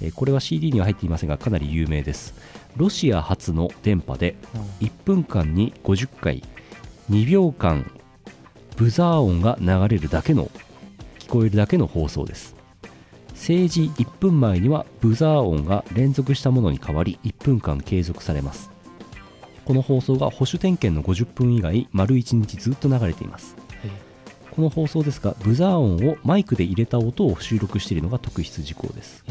ー、うん、これは CD には入っていませんがかなり有名です。ロシア発の電波で1分間に50回2秒間ブザー音が流れるだけの聞こえるだけの放送です。政治1分前にはブザー音が連続したものに変わり1分間継続されます。この放送が保守点検の50分以外丸1日ずっと流れています。この放送ですがブザー音をマイクで入れた音を収録しているのが特筆事項です。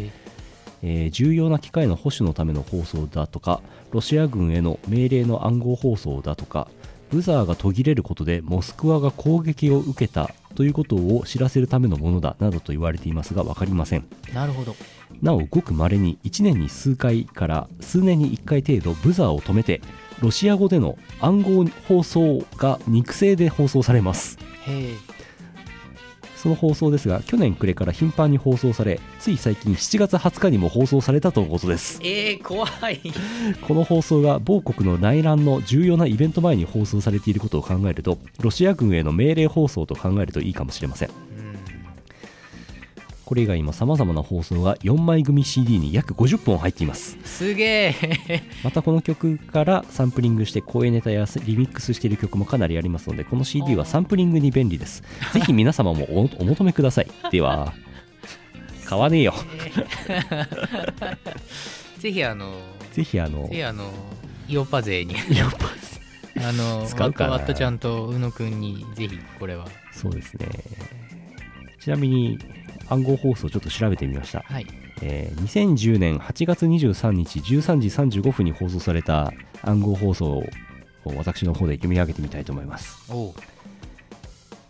重要な機会の保守のための放送だとかロシア軍への命令の暗号放送だとかブザーが途切れることでモスクワが攻撃を受けたということを知らせるためのものだなどと言われていますが分かりません。なるほど。なおごく稀に1年に数回から数年に1回程度ブザーを止めてロシア語での暗号放送が肉声で放送されます。へえ。その放送ですが去年暮れから頻繁に放送されつい最近7月20日にも放送されたとのことです。怖い。この放送が某国の内乱の重要なイベント前に放送されていることを考えるとロシア軍への命令放送と考えるといいかもしれません。これ以外にも様々な放送が4枚組 CD に約50本入っています。すげえ。またこの曲からサンプリングして声ネタやリミックスしている曲もかなりありますのでこの CD はサンプリングに便利です。ぜひ皆様も お求めください。では買わねえよ。ぜひイオパ勢に使うかな。ワットちゃんと宇野くんにぜひこれは。そうですね。ちなみに暗号放送ちょっと調べてみました、はい、2010年8月23日13時35分に放送された暗号放送を私の方で読み上げてみたいと思います。おう、こ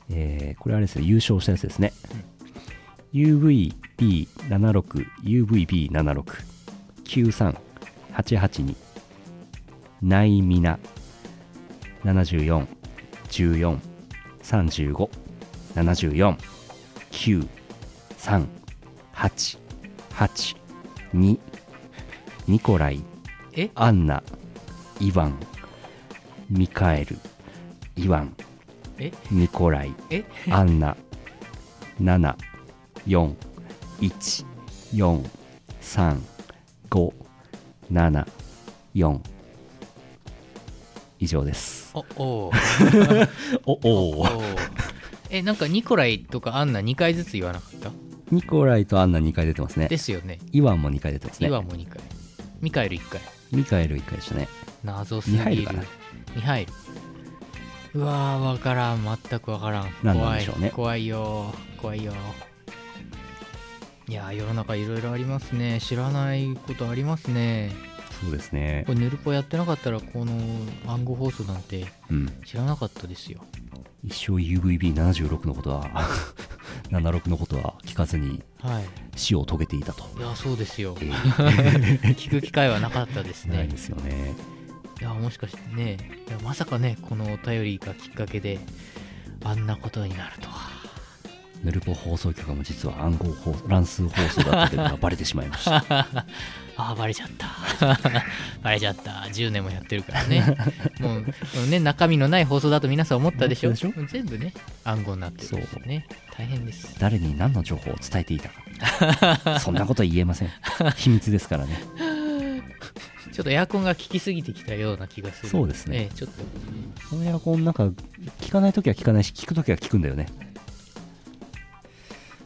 れはあれですね、優勝したやつですね、うん、UVB76 UVB76 93882 ないみな74 14 35 74 93882ニコライアンナイヴァンミカエルイヴァンニコライアンナ741435744以上です。おおおおなんかニコライとかアンナ2回ずつ言わなかった？ニコライとアンナ2回出てますね。ですよね。イワンも2回出てますね。イワンも2回。ミカエル1回。ミカエル1回でしたね。謎すぎる。ミハイルかな。ミハイル。うわー、わからん。全くわからん。何なんでしょうね。怖いよ。怖いよ。いやー、世の中いろいろありますね。知らないことありますね。そうですね。これヌルポやってなかったら、この暗号放送なんて知らなかったですよ。うん、一生 UVB76 のことは76のことは聞かずに死を遂げていたと、はい、いやそうですよ、聞く機会はなかったですね。ないですよね。いやもしかしてね、いやまさかね、このお便りがきっかけであんなことになるとは。ヌルポ放送局も実は暗号乱数放送だったというのがバレてしまいましたあ、バレちゃったバレちゃった、10年もやってるからねもうね、中身のない放送だと皆さん思ったでしょ。全部ね暗号になってるんですよね。大変です。誰に何の情報を伝えていたかそんなことは言えません秘密ですからねちょっとエアコンが効きすぎてきたような気がする。そうですね、ちょっとこのエアコンなんか効かないときは効かないし効くときは効くんだよね。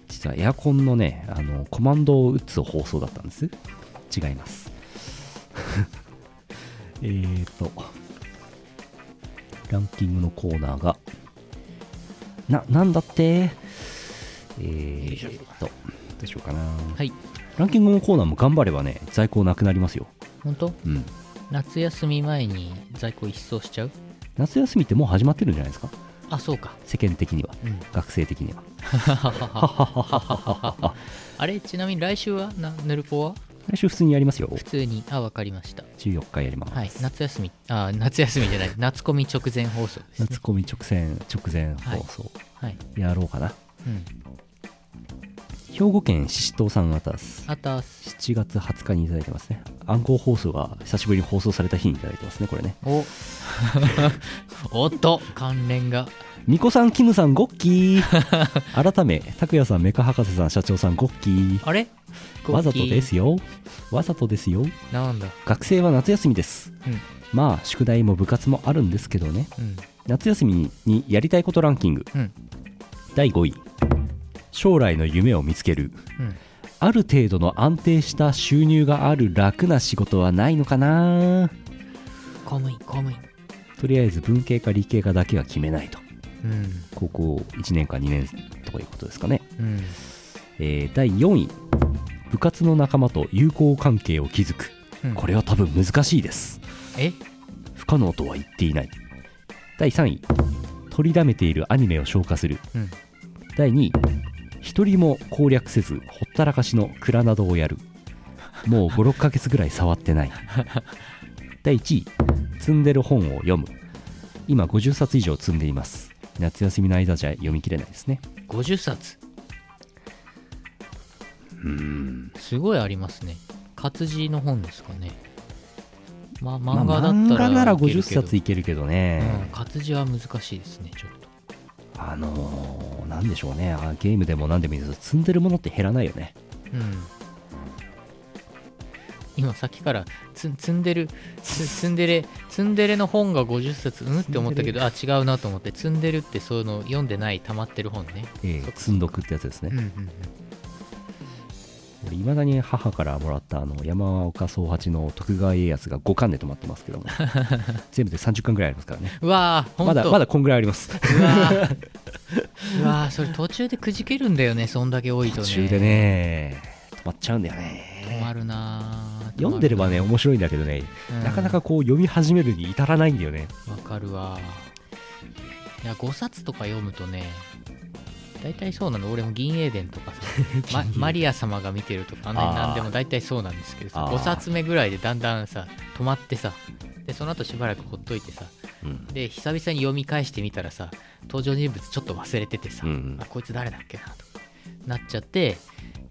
実はエアコンのねコマンドを打つ放送だったんです。違いますランキングのコーナーがなんだってどうしようかな。はい、ランキングのコーナーも頑張ればね在庫なくなりますよ。本当？うん。夏休み前に在庫一掃しちゃう？夏休みってもう始まってるんじゃないですか？あ、そうか。世間的には、うん、学生的には。あれ、ちなみに来週はヌルポは？来週普通にやりますよ。普通に。あ、わかりました。14日やります。はい。夏休みじゃない。夏コミ直前放送ですね。夏コミ直前放送。はい。はい、やろうかな。うん。兵庫県ししとうさんあたす7月20日にいただいてますね。暗号放送が久しぶりに放送された日にいただいてますね、これね。おっと関連がみこさん、キムさん、ゴッキー改め、たくやさん、メカ博士さん、社長さん、ゴッキー。あれわざとですよ、わざとですよ。なんだ、学生は夏休みです、うん、まあ宿題も部活もあるんですけどね、うん、夏休みにやりたいことランキング、うん、第5位、将来の夢を見つける、うん、ある程度の安定した収入がある楽な仕事はないのかな。公務員とりあえず文系か理系かだけは決めないと、うん、高校1年か2年とかいうことですかね、うん、第4位、部活の仲間と友好関係を築く、うん、これは多分難しいです。不可能とは言っていない。第3位、取りだめているアニメを消化する、うん、第2位、一人も攻略せずほったらかしの蔵などをやる。もう 5,6 ヶ月ぐらい触ってない第1位、積んでる本を読む。今50冊以上積んでいます。夏休みの間じゃ読み切れないですね。50冊、すごいありますね。活字の本ですかね。まあ漫画だったら、50冊いけるけどね、うん、活字は難しいですね。ちょっとなんでしょうね、ゲームでも何でもいいですけど積んでるものって減らないよね。うん。今さっきからツンデレの本が50冊うんって思ったけど、あ、違うなと思って、ツンデレってそういうの読んでない溜まってる本ね。積んどくってやつですね。俺いまだに母からもらった山岡宗八の徳川家康が5巻で止まってますけども全部で30巻ぐらいありますからね。うわー、ほんとまだこんぐらいあります。うわーそれ途中でくじけるんだよね。そんだけ多いとね、途中でね止まっちゃうんだよね。止まるな。読んでればね面白いんだけどね、うん、なかなかこう読み始めるに至らないんだよね。わかるわ。いや、5冊とか読むとね大体そうなの。俺も銀英伝とかさマリア様が見てるとか、あんなに何でも大体そうなんですけどさ、5冊目ぐらいでだんだんさ止まってさ、でその後しばらくほっといてさ、うん、で久々に読み返してみたらさ登場人物ちょっと忘れててさ、うんうん、あ、こいつ誰だっけなとなっちゃって、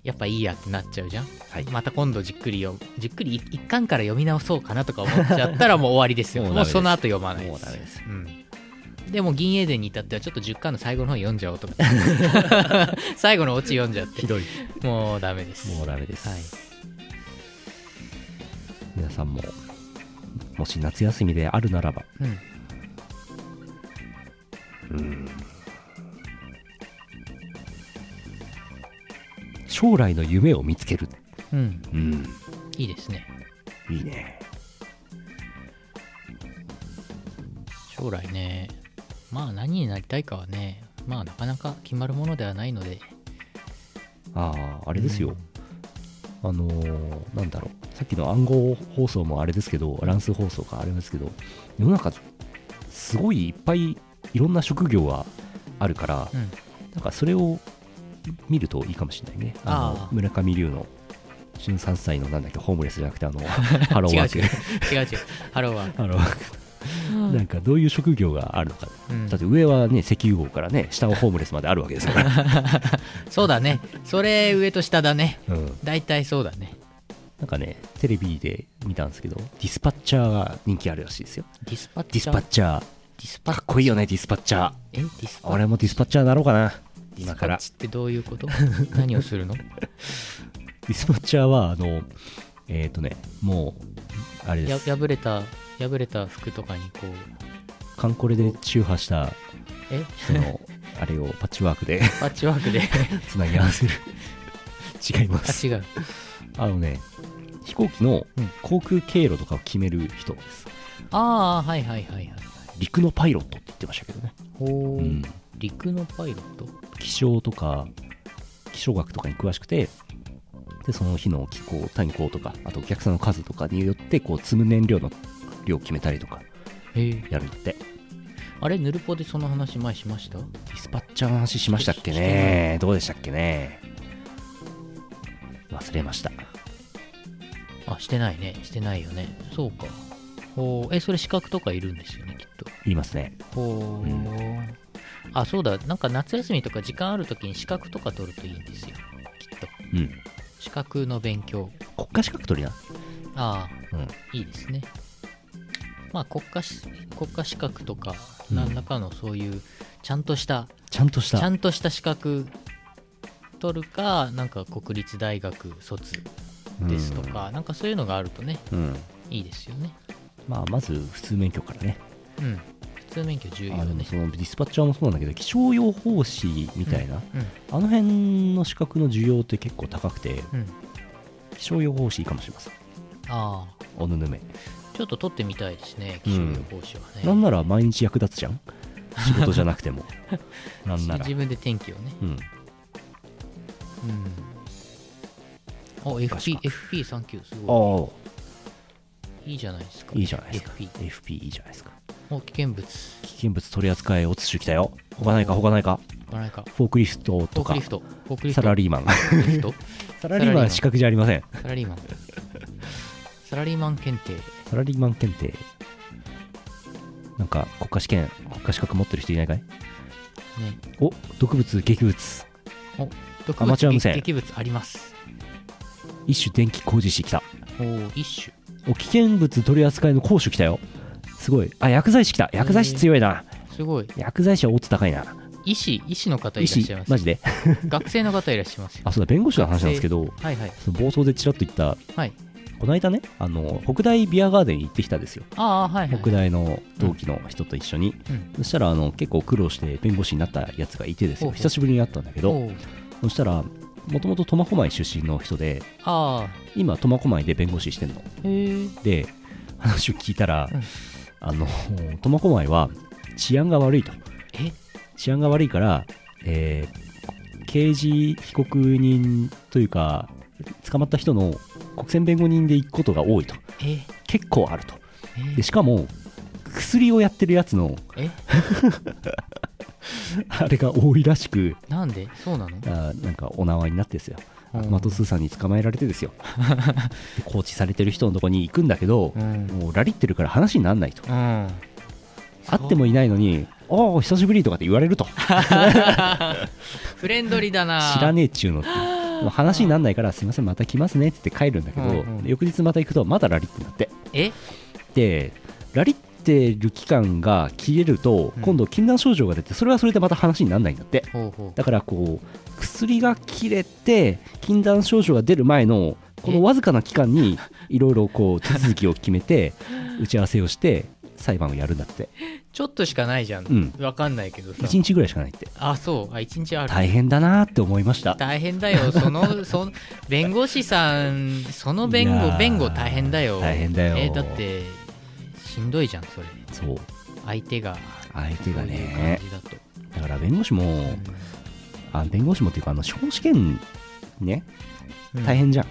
やっぱいいやってなっちゃうじゃん、はい、また今度じっくり一巻から読み直そうかなとか思っちゃったらもう終わりですよもうその後読まないです。もうダメです。うん。でも銀英伝に至ってはちょっと10巻の最後の方読んじゃおうとか最後のオチ読んじゃってひどい。もうダメです、はい、皆さんももし夏休みであるならば、将来の夢を見つける、いいですね。いいね、将来ね。まあ何になりたいかはね、まあなかなか決まるものではないので。あれですよ、うん、なんだろう、さっきの暗号放送もあれですけど、乱数放送かあれですけど、世の中すごいいっぱいいろんな職業があるから、うん、なんかそれを見るといいかもしれないね。村上龍の13歳のなんだっけ、ホームレスじゃなくてハローワーク。違うハローワークうん、なんかどういう職業があるのか、うん、だって上はね石油王からね下はホームレスまであるわけですからそうだね、それ上と下だね、うん、大体そうだね。なんかねテレビで見たんですけど、ディスパッチャーが人気あるらしいですよ。ディスパッチャーかっこいいよね。ディスパッチャー、えディスパッ、俺もディスパッチャーなろうかな今から。ディスパッチってどういうこと何をするのディスパッチャーはもうあれです、破れた服とかにこうカンコレで中破したそのあれをパッチワークでつなぎ合わせる違います。あ、違う、飛行機の航空経路とかを決める人です、うん、ああはいはいはいはい。陸のパイロットって言ってましたけどね。ほう、うん、陸のパイロット、気象とか気象学とかに詳しくて、でその日の気候、天候とか、あとお客さんの数とかによってこう積む燃料の量を決めたりとかやるって。あれ、ヌルポでその話前しました？ディスパッチャーの話しましたっけね。どうでしたっけね、忘れました。あ、してないね、してないよね。そうか。ほう、それ資格とかいるんですよねきっと。いますね。ほう、うん、あ、そうだ、なんか夏休みとか時間あるときに資格とか取るといいんですよきっと、うん、資格の勉強。国家資格取りな。ああ、うん、いいですね。まあ国家資格とか何らかのそういうちゃんとした資格取るか、なんか国立大学卒ですとか、うん、なんかそういうのがあるとね、うん、いいですよね。まあまず普通免許からね。うん。普通免許重要ね。そのディスパッチャーもそうなんだけど、気象予報士みたいな、うんうん、あの辺の資格の需要って結構高くて、うん、気象予報士いいかもしれません。ああ。おぬぬめ。ちょっと取ってみたいですね、気象予報士はね。うん、なんなら毎日役立つじゃん。仕事じゃなくても。なんなら。自分で天気をね。うん。うん、お FP39 すごい。いいじゃないですか。いいじゃないですか。FP いいじゃないですか。お、危険物取り扱いおつしゅきたよ。他ないか。フォークリフトとか。サラリーマン。サラリーマン資格じゃありません。サラリーマン検定。なんか国家資格持ってる人いないかい？ね。お、毒物劇物。お。アマチュア無線劇物あります。一種電気工事士来た。お、一種。お、危険物取り扱いの講師来たよ。すごい。あ、薬剤師来た。薬剤師強いな。すごい。薬剤師はオッズ高いな。医師の方いらっしゃいます。マジで学生の方いらっしゃいますよ。あ、そうだ、弁護士の話なんですけど、はいはい、その冒頭でちらっと言った、はい、この間ね、北大ビアガーデンに行ってきたんですよ。あ、はいはいはい、北大の同期の人と一緒に、うん、そしたら結構苦労して弁護士になったやつがいてですよ、久しぶりに会ったんだけど、そしたらもともと苫小牧出身の人で、あ、今苫小牧で弁護士してんの。で話を聞いたら、うん、苫小牧は治安が悪いと。治安が悪いから、刑事被告人というか捕まった人の国選弁護人で行くことが多いと。結構あると。でしかも薬をやってるやつのあれが多いらしく。なんでそうなの？なんかお縄になってですよ、マトスーさんに捕まえられてですよ拘置されてる人のとこに行くんだけど、うん、もうラリってるから話にならないと、うん、会ってもいないのに、おー久しぶりとかって言われるとフレンドリーだな、知らねえっちゅうのって話にならないから、すいませんまた来ますねって帰るんだけど、うんうん、翌日また行くとまだラリってなって、でラリってる期間が切れると、今度禁断症状が出て、それはそれでまた話にならないんだって、うん、だからこう薬が切れて禁断症状が出る前のこのわずかな期間にいろいろこう手続きを決めて打ち合わせをして裁判をやるんだって。ちょっとしかないじゃん、うん、分かんないけどさ、1日ぐらいしかないって。あ、そう、あ、1日ある。大変だなって思いました。大変だよ、その弁護士さん、その弁護大変だよ。大変だよ、だってしんどいじゃんそれ。そう、相手がね、だから弁護士も、うん、弁護士もっていうか司法試験ね、うん、大変じゃん、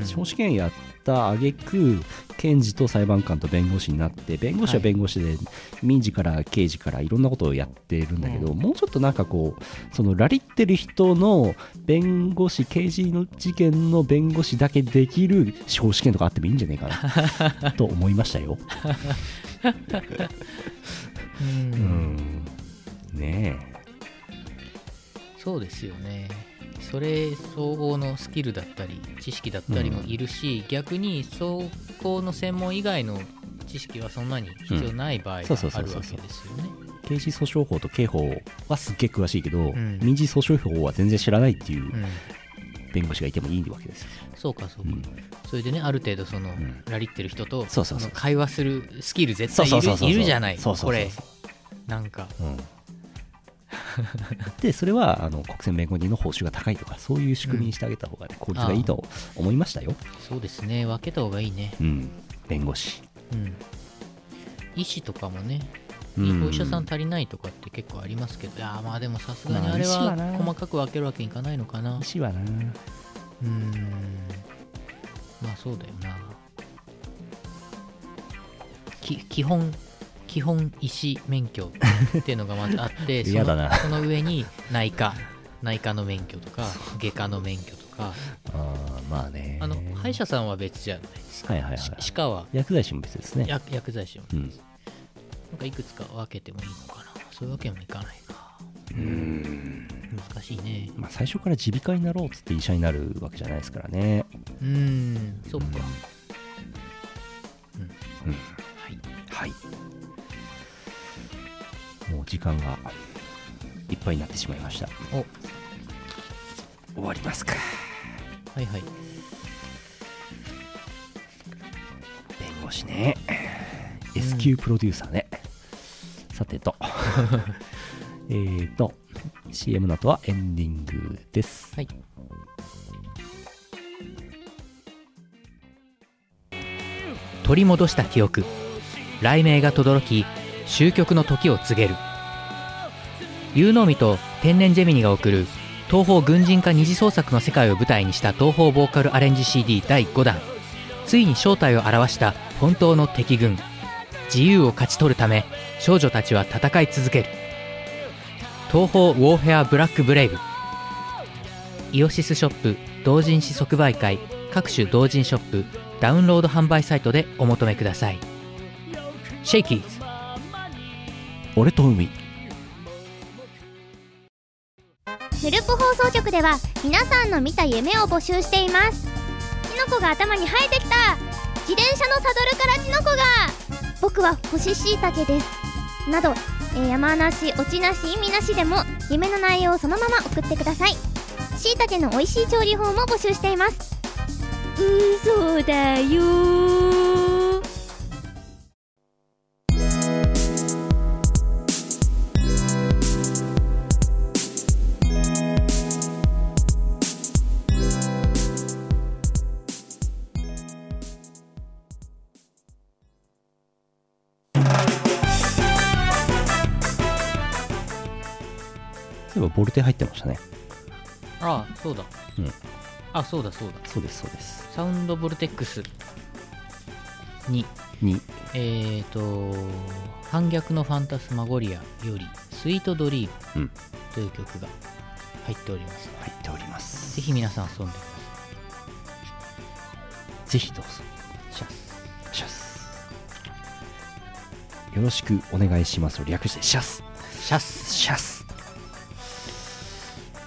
うん、司法試験やった挙句検事と裁判官と弁護士になって、弁護士は弁護士で、はい、民事から刑事からいろんなことをやってるんだけど、うん、もうちょっとなんかこうそのラリってる人の弁護士、刑事の事件の弁護士だけできる司法試験とかあってもいいんじゃないかなと思いましたようん、ねえ、そうですよね。それ総合のスキルだったり知識だったりもいるし、うん、逆に総合の専門以外の知識はそんなに必要ない場合があるわけですよね。刑事訴訟法と刑法はすっげえ詳しいけど、うん、民事訴訟法は全然知らないっていう弁護士がいてもいいわけですよ、うん、そうかそうか、うん、それでね、ある程度その、うん、ラリってる人とそうそうそう会話するスキル絶対いるじゃない、これなんか、うんでそれは国選弁護人の報酬が高いとかそういう仕組みにしてあげた方が、ね、うん、効率がいいと思いましたよ。そうですね、分けた方がいいね、うん、弁護士、うん、医師とかもね、うん、お医者さん足りないとかって結構ありますけど、いやまあでもさすがにあれは細かく分けるわけにいかないのかな。医師はな、まあそうだよな、基本医師免許っていうのがまずあってその上に内科の免許とか外科の免許とか、あ、まあね、歯医者さんは別じゃないですか、はいはいはい、歯科は薬剤師も別ですね。薬剤師も別です、うん、なんかいくつか分けてもいいのかな。そういうわけにもいかないか、難しいね、まあ、最初から耳鼻科になろうっつって医者になるわけじゃないですからね。そうか、うん、はい、はい、もう時間がいっぱいになってしまいました。お、終わりますか。はいはい。弁護士ね、S級プロデューサーね。さてとCM の後はエンディングです。はい。取り戻した記憶、雷鳴が轟き終局の時を告げる。有能美と天然ジェミニが送る東方軍人化二次創作の世界を舞台にした東方ボーカルアレンジ CD 第5弾、ついに正体を表した本当の敵軍、自由を勝ち取るため少女たちは戦い続ける。東方ウォーフェアブラックブレイブ、イオシスショップ、同人誌即売会、各種同人ショップ、ダウンロード販売サイトでお求めください。シェイキーズ、俺と海。ヌルポ放送局では皆さんの見た夢を募集しています。キノコが頭に生えてきた、自転車のサドルからキノコが、僕は干し椎茸ですなど、山なし、落ちなし、意味なしでも夢の内容をそのまま送ってください。椎茸の美味しい調理法も募集しています。嘘だよ。ボルテ入ってましたね。ああ、そうだ、うん、あ、そうだそうだ、そうですそうです。サウンドボルテックス2、反逆のファンタスマゴリアよりスイートドリームという曲が入っております、うん、入っております。ぜひ皆さん遊んでください。ぜひどうぞ。シャスよろしくお願いしますを略してシャス。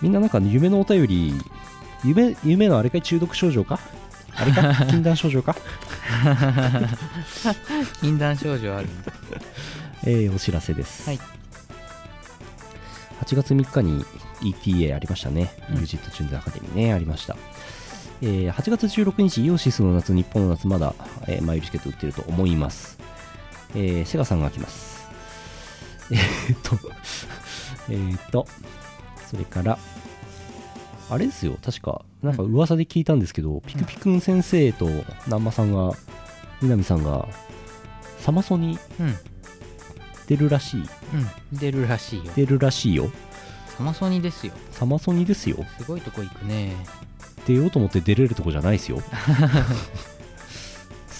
みんななんか夢のお便り、夢のあれか、中毒症状か、あれか、禁断症状か禁断症状あるお知らせです、はい、8月3日に ETA ありましたね、うん、ユージットチューンズアカデミーね、ありました。8月16日、イオシスの夏、日本の夏、まだ、前売りチケット売ってると思います。セガさんが来ます。それからあれですよ、確かなんか噂で聞いたんですけど、うん、ピクピクン先生と南馬さんが、南さんがサマソに出るらしい、うん、出るらしいよ。サマソニですよ。すごいとこ行くね。出ようと思って出れるとこじゃないですよ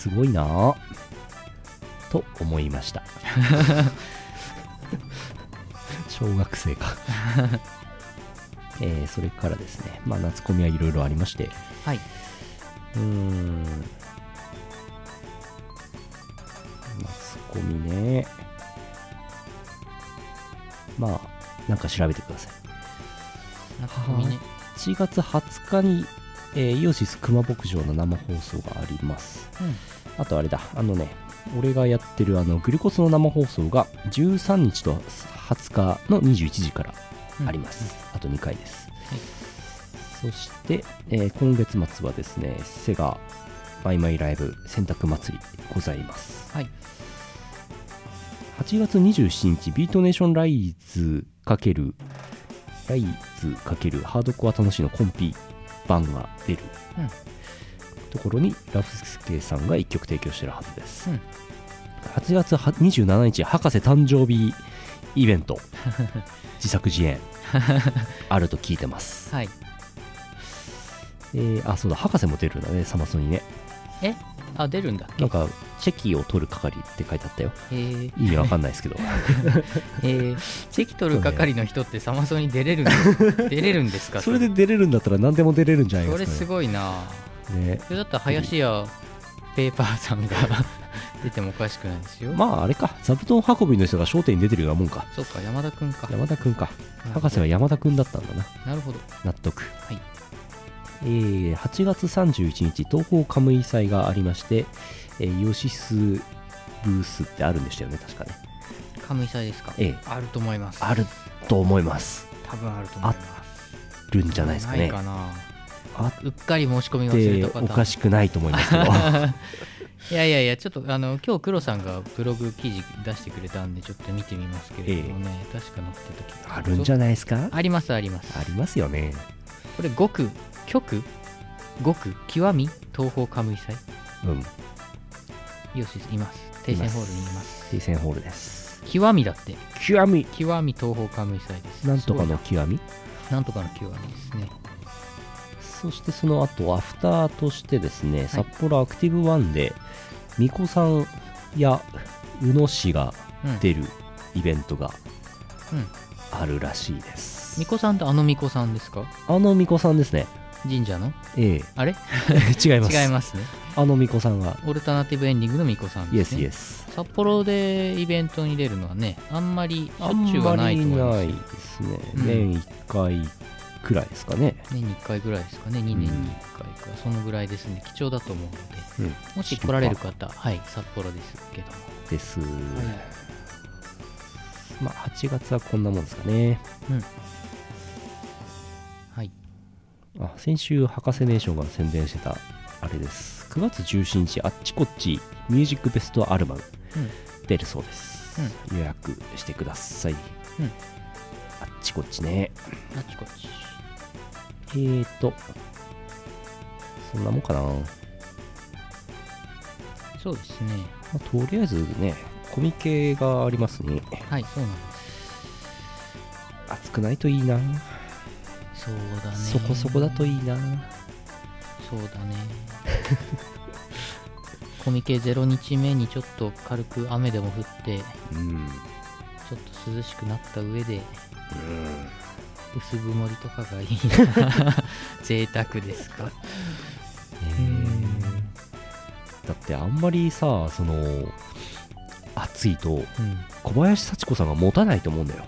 すごいなと思いました小学生かそれからですね、まあ、夏コミはいろいろありまして、はい、夏コミね、まあなんか調べてください。夏コミね、8月20日に、イオシス熊牧場の生放送があります、うん、あとあれだ、あのね、俺がやってるあのグルコスの生放送が13日と20日の21時からあります、うん、あと2回です、はい、そして、今月末はですね、セガマイマイライブ洗濯祭りございます、はい、8月27日ビートネーションライズ×ライズ×ハードコア楽しいのコンピ版が出る、うん、ところにラフスケさんが1曲提供してるはずです、うん、8月27日博士誕生日イベント自作自演あると聞いてます、はい、あ、そうだ、博士も出るんだね、サマソニね。え、あ、出るんだっけ。なんかチェキを取る係って書いてあったよ、意味わかんないですけど、チェキ取る係の人ってサマソニ出れるん出れるんですか。それで出れるんだったら何でも出れるんじゃないですか、ね、それすごいな、ね、それだったら林家ペーパーさんが出てもおかしくないですよ。まああれか、座布団運びの人が商店に出てるようなもんか。そうか、山田くんか。山田くんか、博士は山田くんだったんだな。なるほど、納得。はい、8月31日東宝カムイ祭がありまして、イオシスブースってあるんでしたよね、確かね。カムイ祭ですか。あると思います。あると思います。多分あると思います。あるんじゃないですかね。ないかな。うっかり申し込みをするとおかしくないと思いますけどいやいやいや、ちょっと今日黒さんがブログ記事出してくれたんでちょっと見てみますけれどもね、確か載ってた気が。あるんじゃないですか。ありますありますありますよね。これ極極み東宝カムイ祭、うん、よし、います。停戦ホールにいます。停戦ホールです。極みだって。極み東宝カムイ祭です。なんとかの極み、なんとかの極みですね。そしてその後アフターとしてですね、札幌アクティブワンで巫女さんや宇野氏が出るイベントがあるらしいです、うんうん、巫女さんってあの巫女さんですか。あの巫女さんですね。神社の、あれ違います違いますね。あの巫女さんはオルタナティブエンディングの巫女さんですね。イエスイエス。札幌でイベントに出るのはね、あんまりしょっちゅうはないと思います。あんまりないですね、うん、年1回くらいですかね。年に1回ぐらいですかね。2年に1回か、うん、そのぐらいですね。貴重だと思うので、うん、もし来られる方、はい、札幌ですけどです、はい、まあ8月はこんなもんですかね、うん、はい。あ、先週博士ネーションが宣伝してたあれです。9月17日あっちこっちミュージックベストアルバム、うん、出るそうです、うん、予約してください、うん、あっちこっちね。あっちこっち、そんなもんかな。そうですね、まあ、とりあえずね、コミケがありますね。はい、そうなんです。暑くないといいな。そうだね、そこそこだといいな。そうだねコミケ0日目にちょっと軽く雨でも降って、うん、ちょっと涼しくなった上で、うん、薄曇りとかがいいな贅沢ですか、だってあんまりさ、その暑いと小林幸子さんが持たないと思うんだよ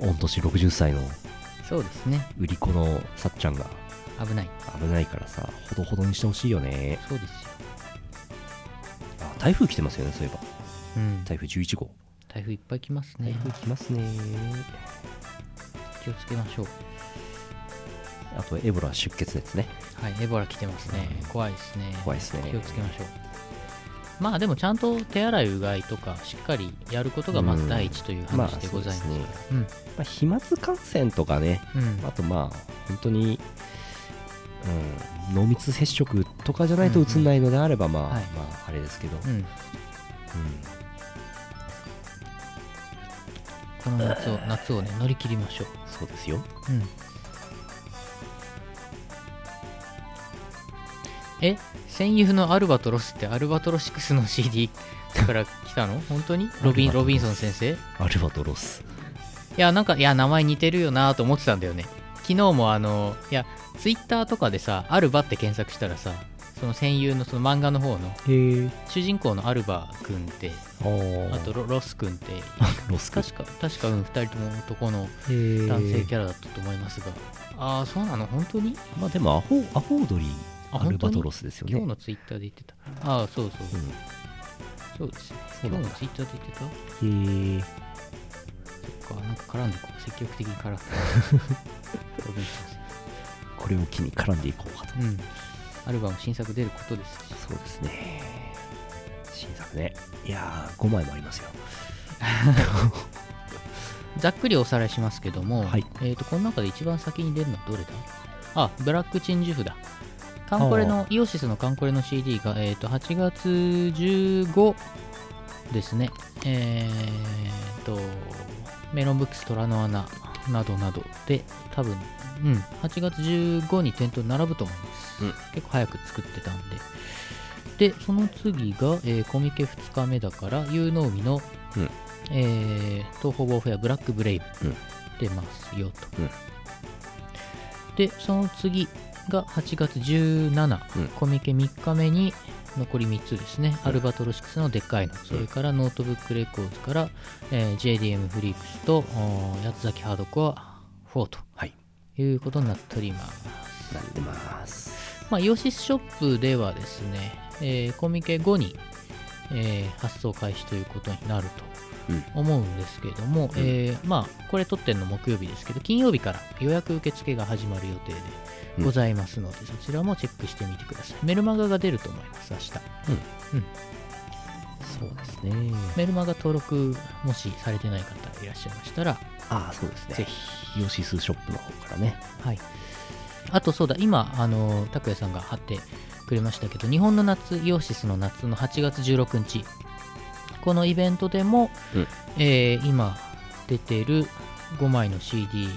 御年60歳のそうですね、売り子のさっちゃんが危ない危ないからさ、ほどほどにしてほしいよね。そうですよ。あ、台風来てますよね、そういえば、うん、台風11号台風いっぱい来ますね。台風来ますね。気をつけましょう。あとエボラ出血ですね。はい、エボラ来てますね、うん、怖いですね。怖いですね。気をつけましょう。まあでもちゃんと手洗いうがいとかしっかりやることがまず第一という話でございます、うん、まあそうですね、うん、まあ、飛沫感染とかね、うん、あとまあ本当に、うん、濃密接触とかじゃないとうつんないのであれば、まあ、うん、はい、まああれですけど、うん、うん、この夏をね、乗り切りましょう。そうですよ、うん、戦友のアルバトロスってアルバトロシックスの CD から来たの？本当に？ロビンソン先生？アルバトロス。いや、なんか、いや、名前似てるよなと思ってたんだよね。昨日もいや、ツイッターとかでさ、アルバって検索したらさ、その戦友のその漫画の方の主人公のアルバくんって、あとロスくんって、確か2人とも男の男性キャラだったと思いますが、ああ、そうなの？本当に？まあでもアホウドリアルバトロスですよね。今日のツイッターで言ってた。ああ、そうそう。そうですね。今日のツイッターで言ってた。そっか、なんか絡んでいこう。積極的に絡んでいこう。これを機に絡んでいこうかと。うん。アルバム新作出ることです。そうですね。新作ね。いやー、5枚もありますよ。ざっくりおさらいしますけども、はい、この中で一番先に出るのはどれだ？あ、ブラック鎮守譜だ。カンコレのイオシスのカンコレの CD が、8月15ですね。メロンブックス虎の穴などなどで多分、うん、8月15に店頭に並ぶと思います、うん、結構早く作ってたんで。でその次が、コミケ2日目だから有能海の、うん東宝フェアブラックブレイブ、うん、出ますよと、うん、でその次が8月17、うん、コミケ3日目に残り3つですね、うん、アルバトロシックスのでっかいの、それからノートブックレコーズから、JDM フリークスと八つ崎ハードコア4と、はい、いうことになっております。なってます、まあ、イオシスショップではですね、コミケ後に、発送開始ということになると思うんですけれども、うんまあ、これ撮ってるの木曜日ですけど金曜日から予約受付が始まる予定でございますので、うん、そちらもチェックしてみてください。メルマガが出ると思います明日、うんうん、そうですね。メルマガ登録もしされてない方いらっしゃいましたら、ああそうですね、ぜひイオシスショップの方からね。はい、あとそうだ、今拓也さんが貼ってくれましたけど日本の夏、イオシスの夏の8月16日このイベントでも、うん今出てる5枚の CD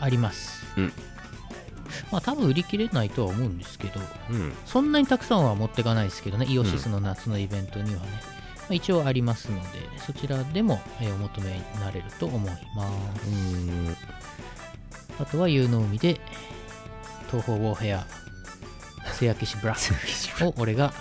あります、うんまあ、多分売り切れないとは思うんですけど、うん、そんなにたくさんは持ってかないですけどね、イオシスの夏のイベントにはね、うん、一応ありますのでそちらでもお求めになれると思います、うん、あとは有能海で東方ウォーヘア素焼きしブラックを俺が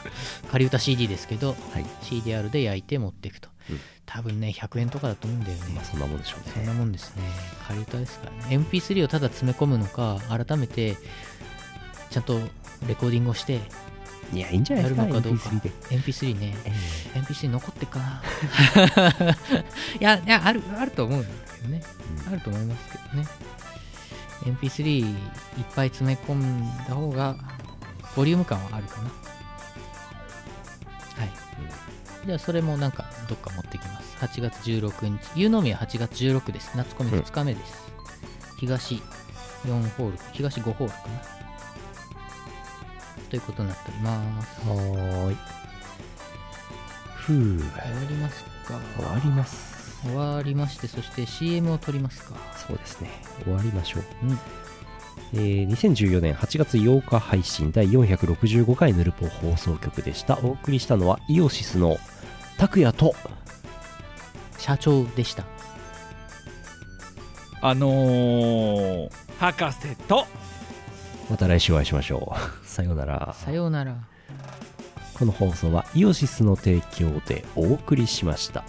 仮歌 CD ですけど、はい、CDR で焼いて持っていくと、うん、多分ね100円とかだと思うんだよね。まあそんなもんでしょうね。そんなもんですね。仮歌ですからね。 MP3 をただ詰め込むのか改めてちゃんとレコーディングをしていやいいんじゃないですか。やるのかどうか MP3 ね、MP3 残ってっかな。いやあると思うんだけどね、うん、あると思いますけどね。 MP3 いっぱい詰め込んだ方がボリューム感はあるかな。はい、うん、じゃあそれもなんかどっか持ってきます。8月16日、湯のみは8月16です。夏コミ2日目です、うん、東4ホール東5ホールかなということになっております。はーい、ふう、終わりますか。終わります。終わりまして、そして CM を撮りますか。そうですね、終わりましょう、うん。2014年8月8日配信第465回ヌルポ放送局でした。お送りしたのはイオシスの拓也と社長でした。博士とまた来週お会いしましょう。さようなら。さようなら。この放送はイオシスの提供でお送りしました。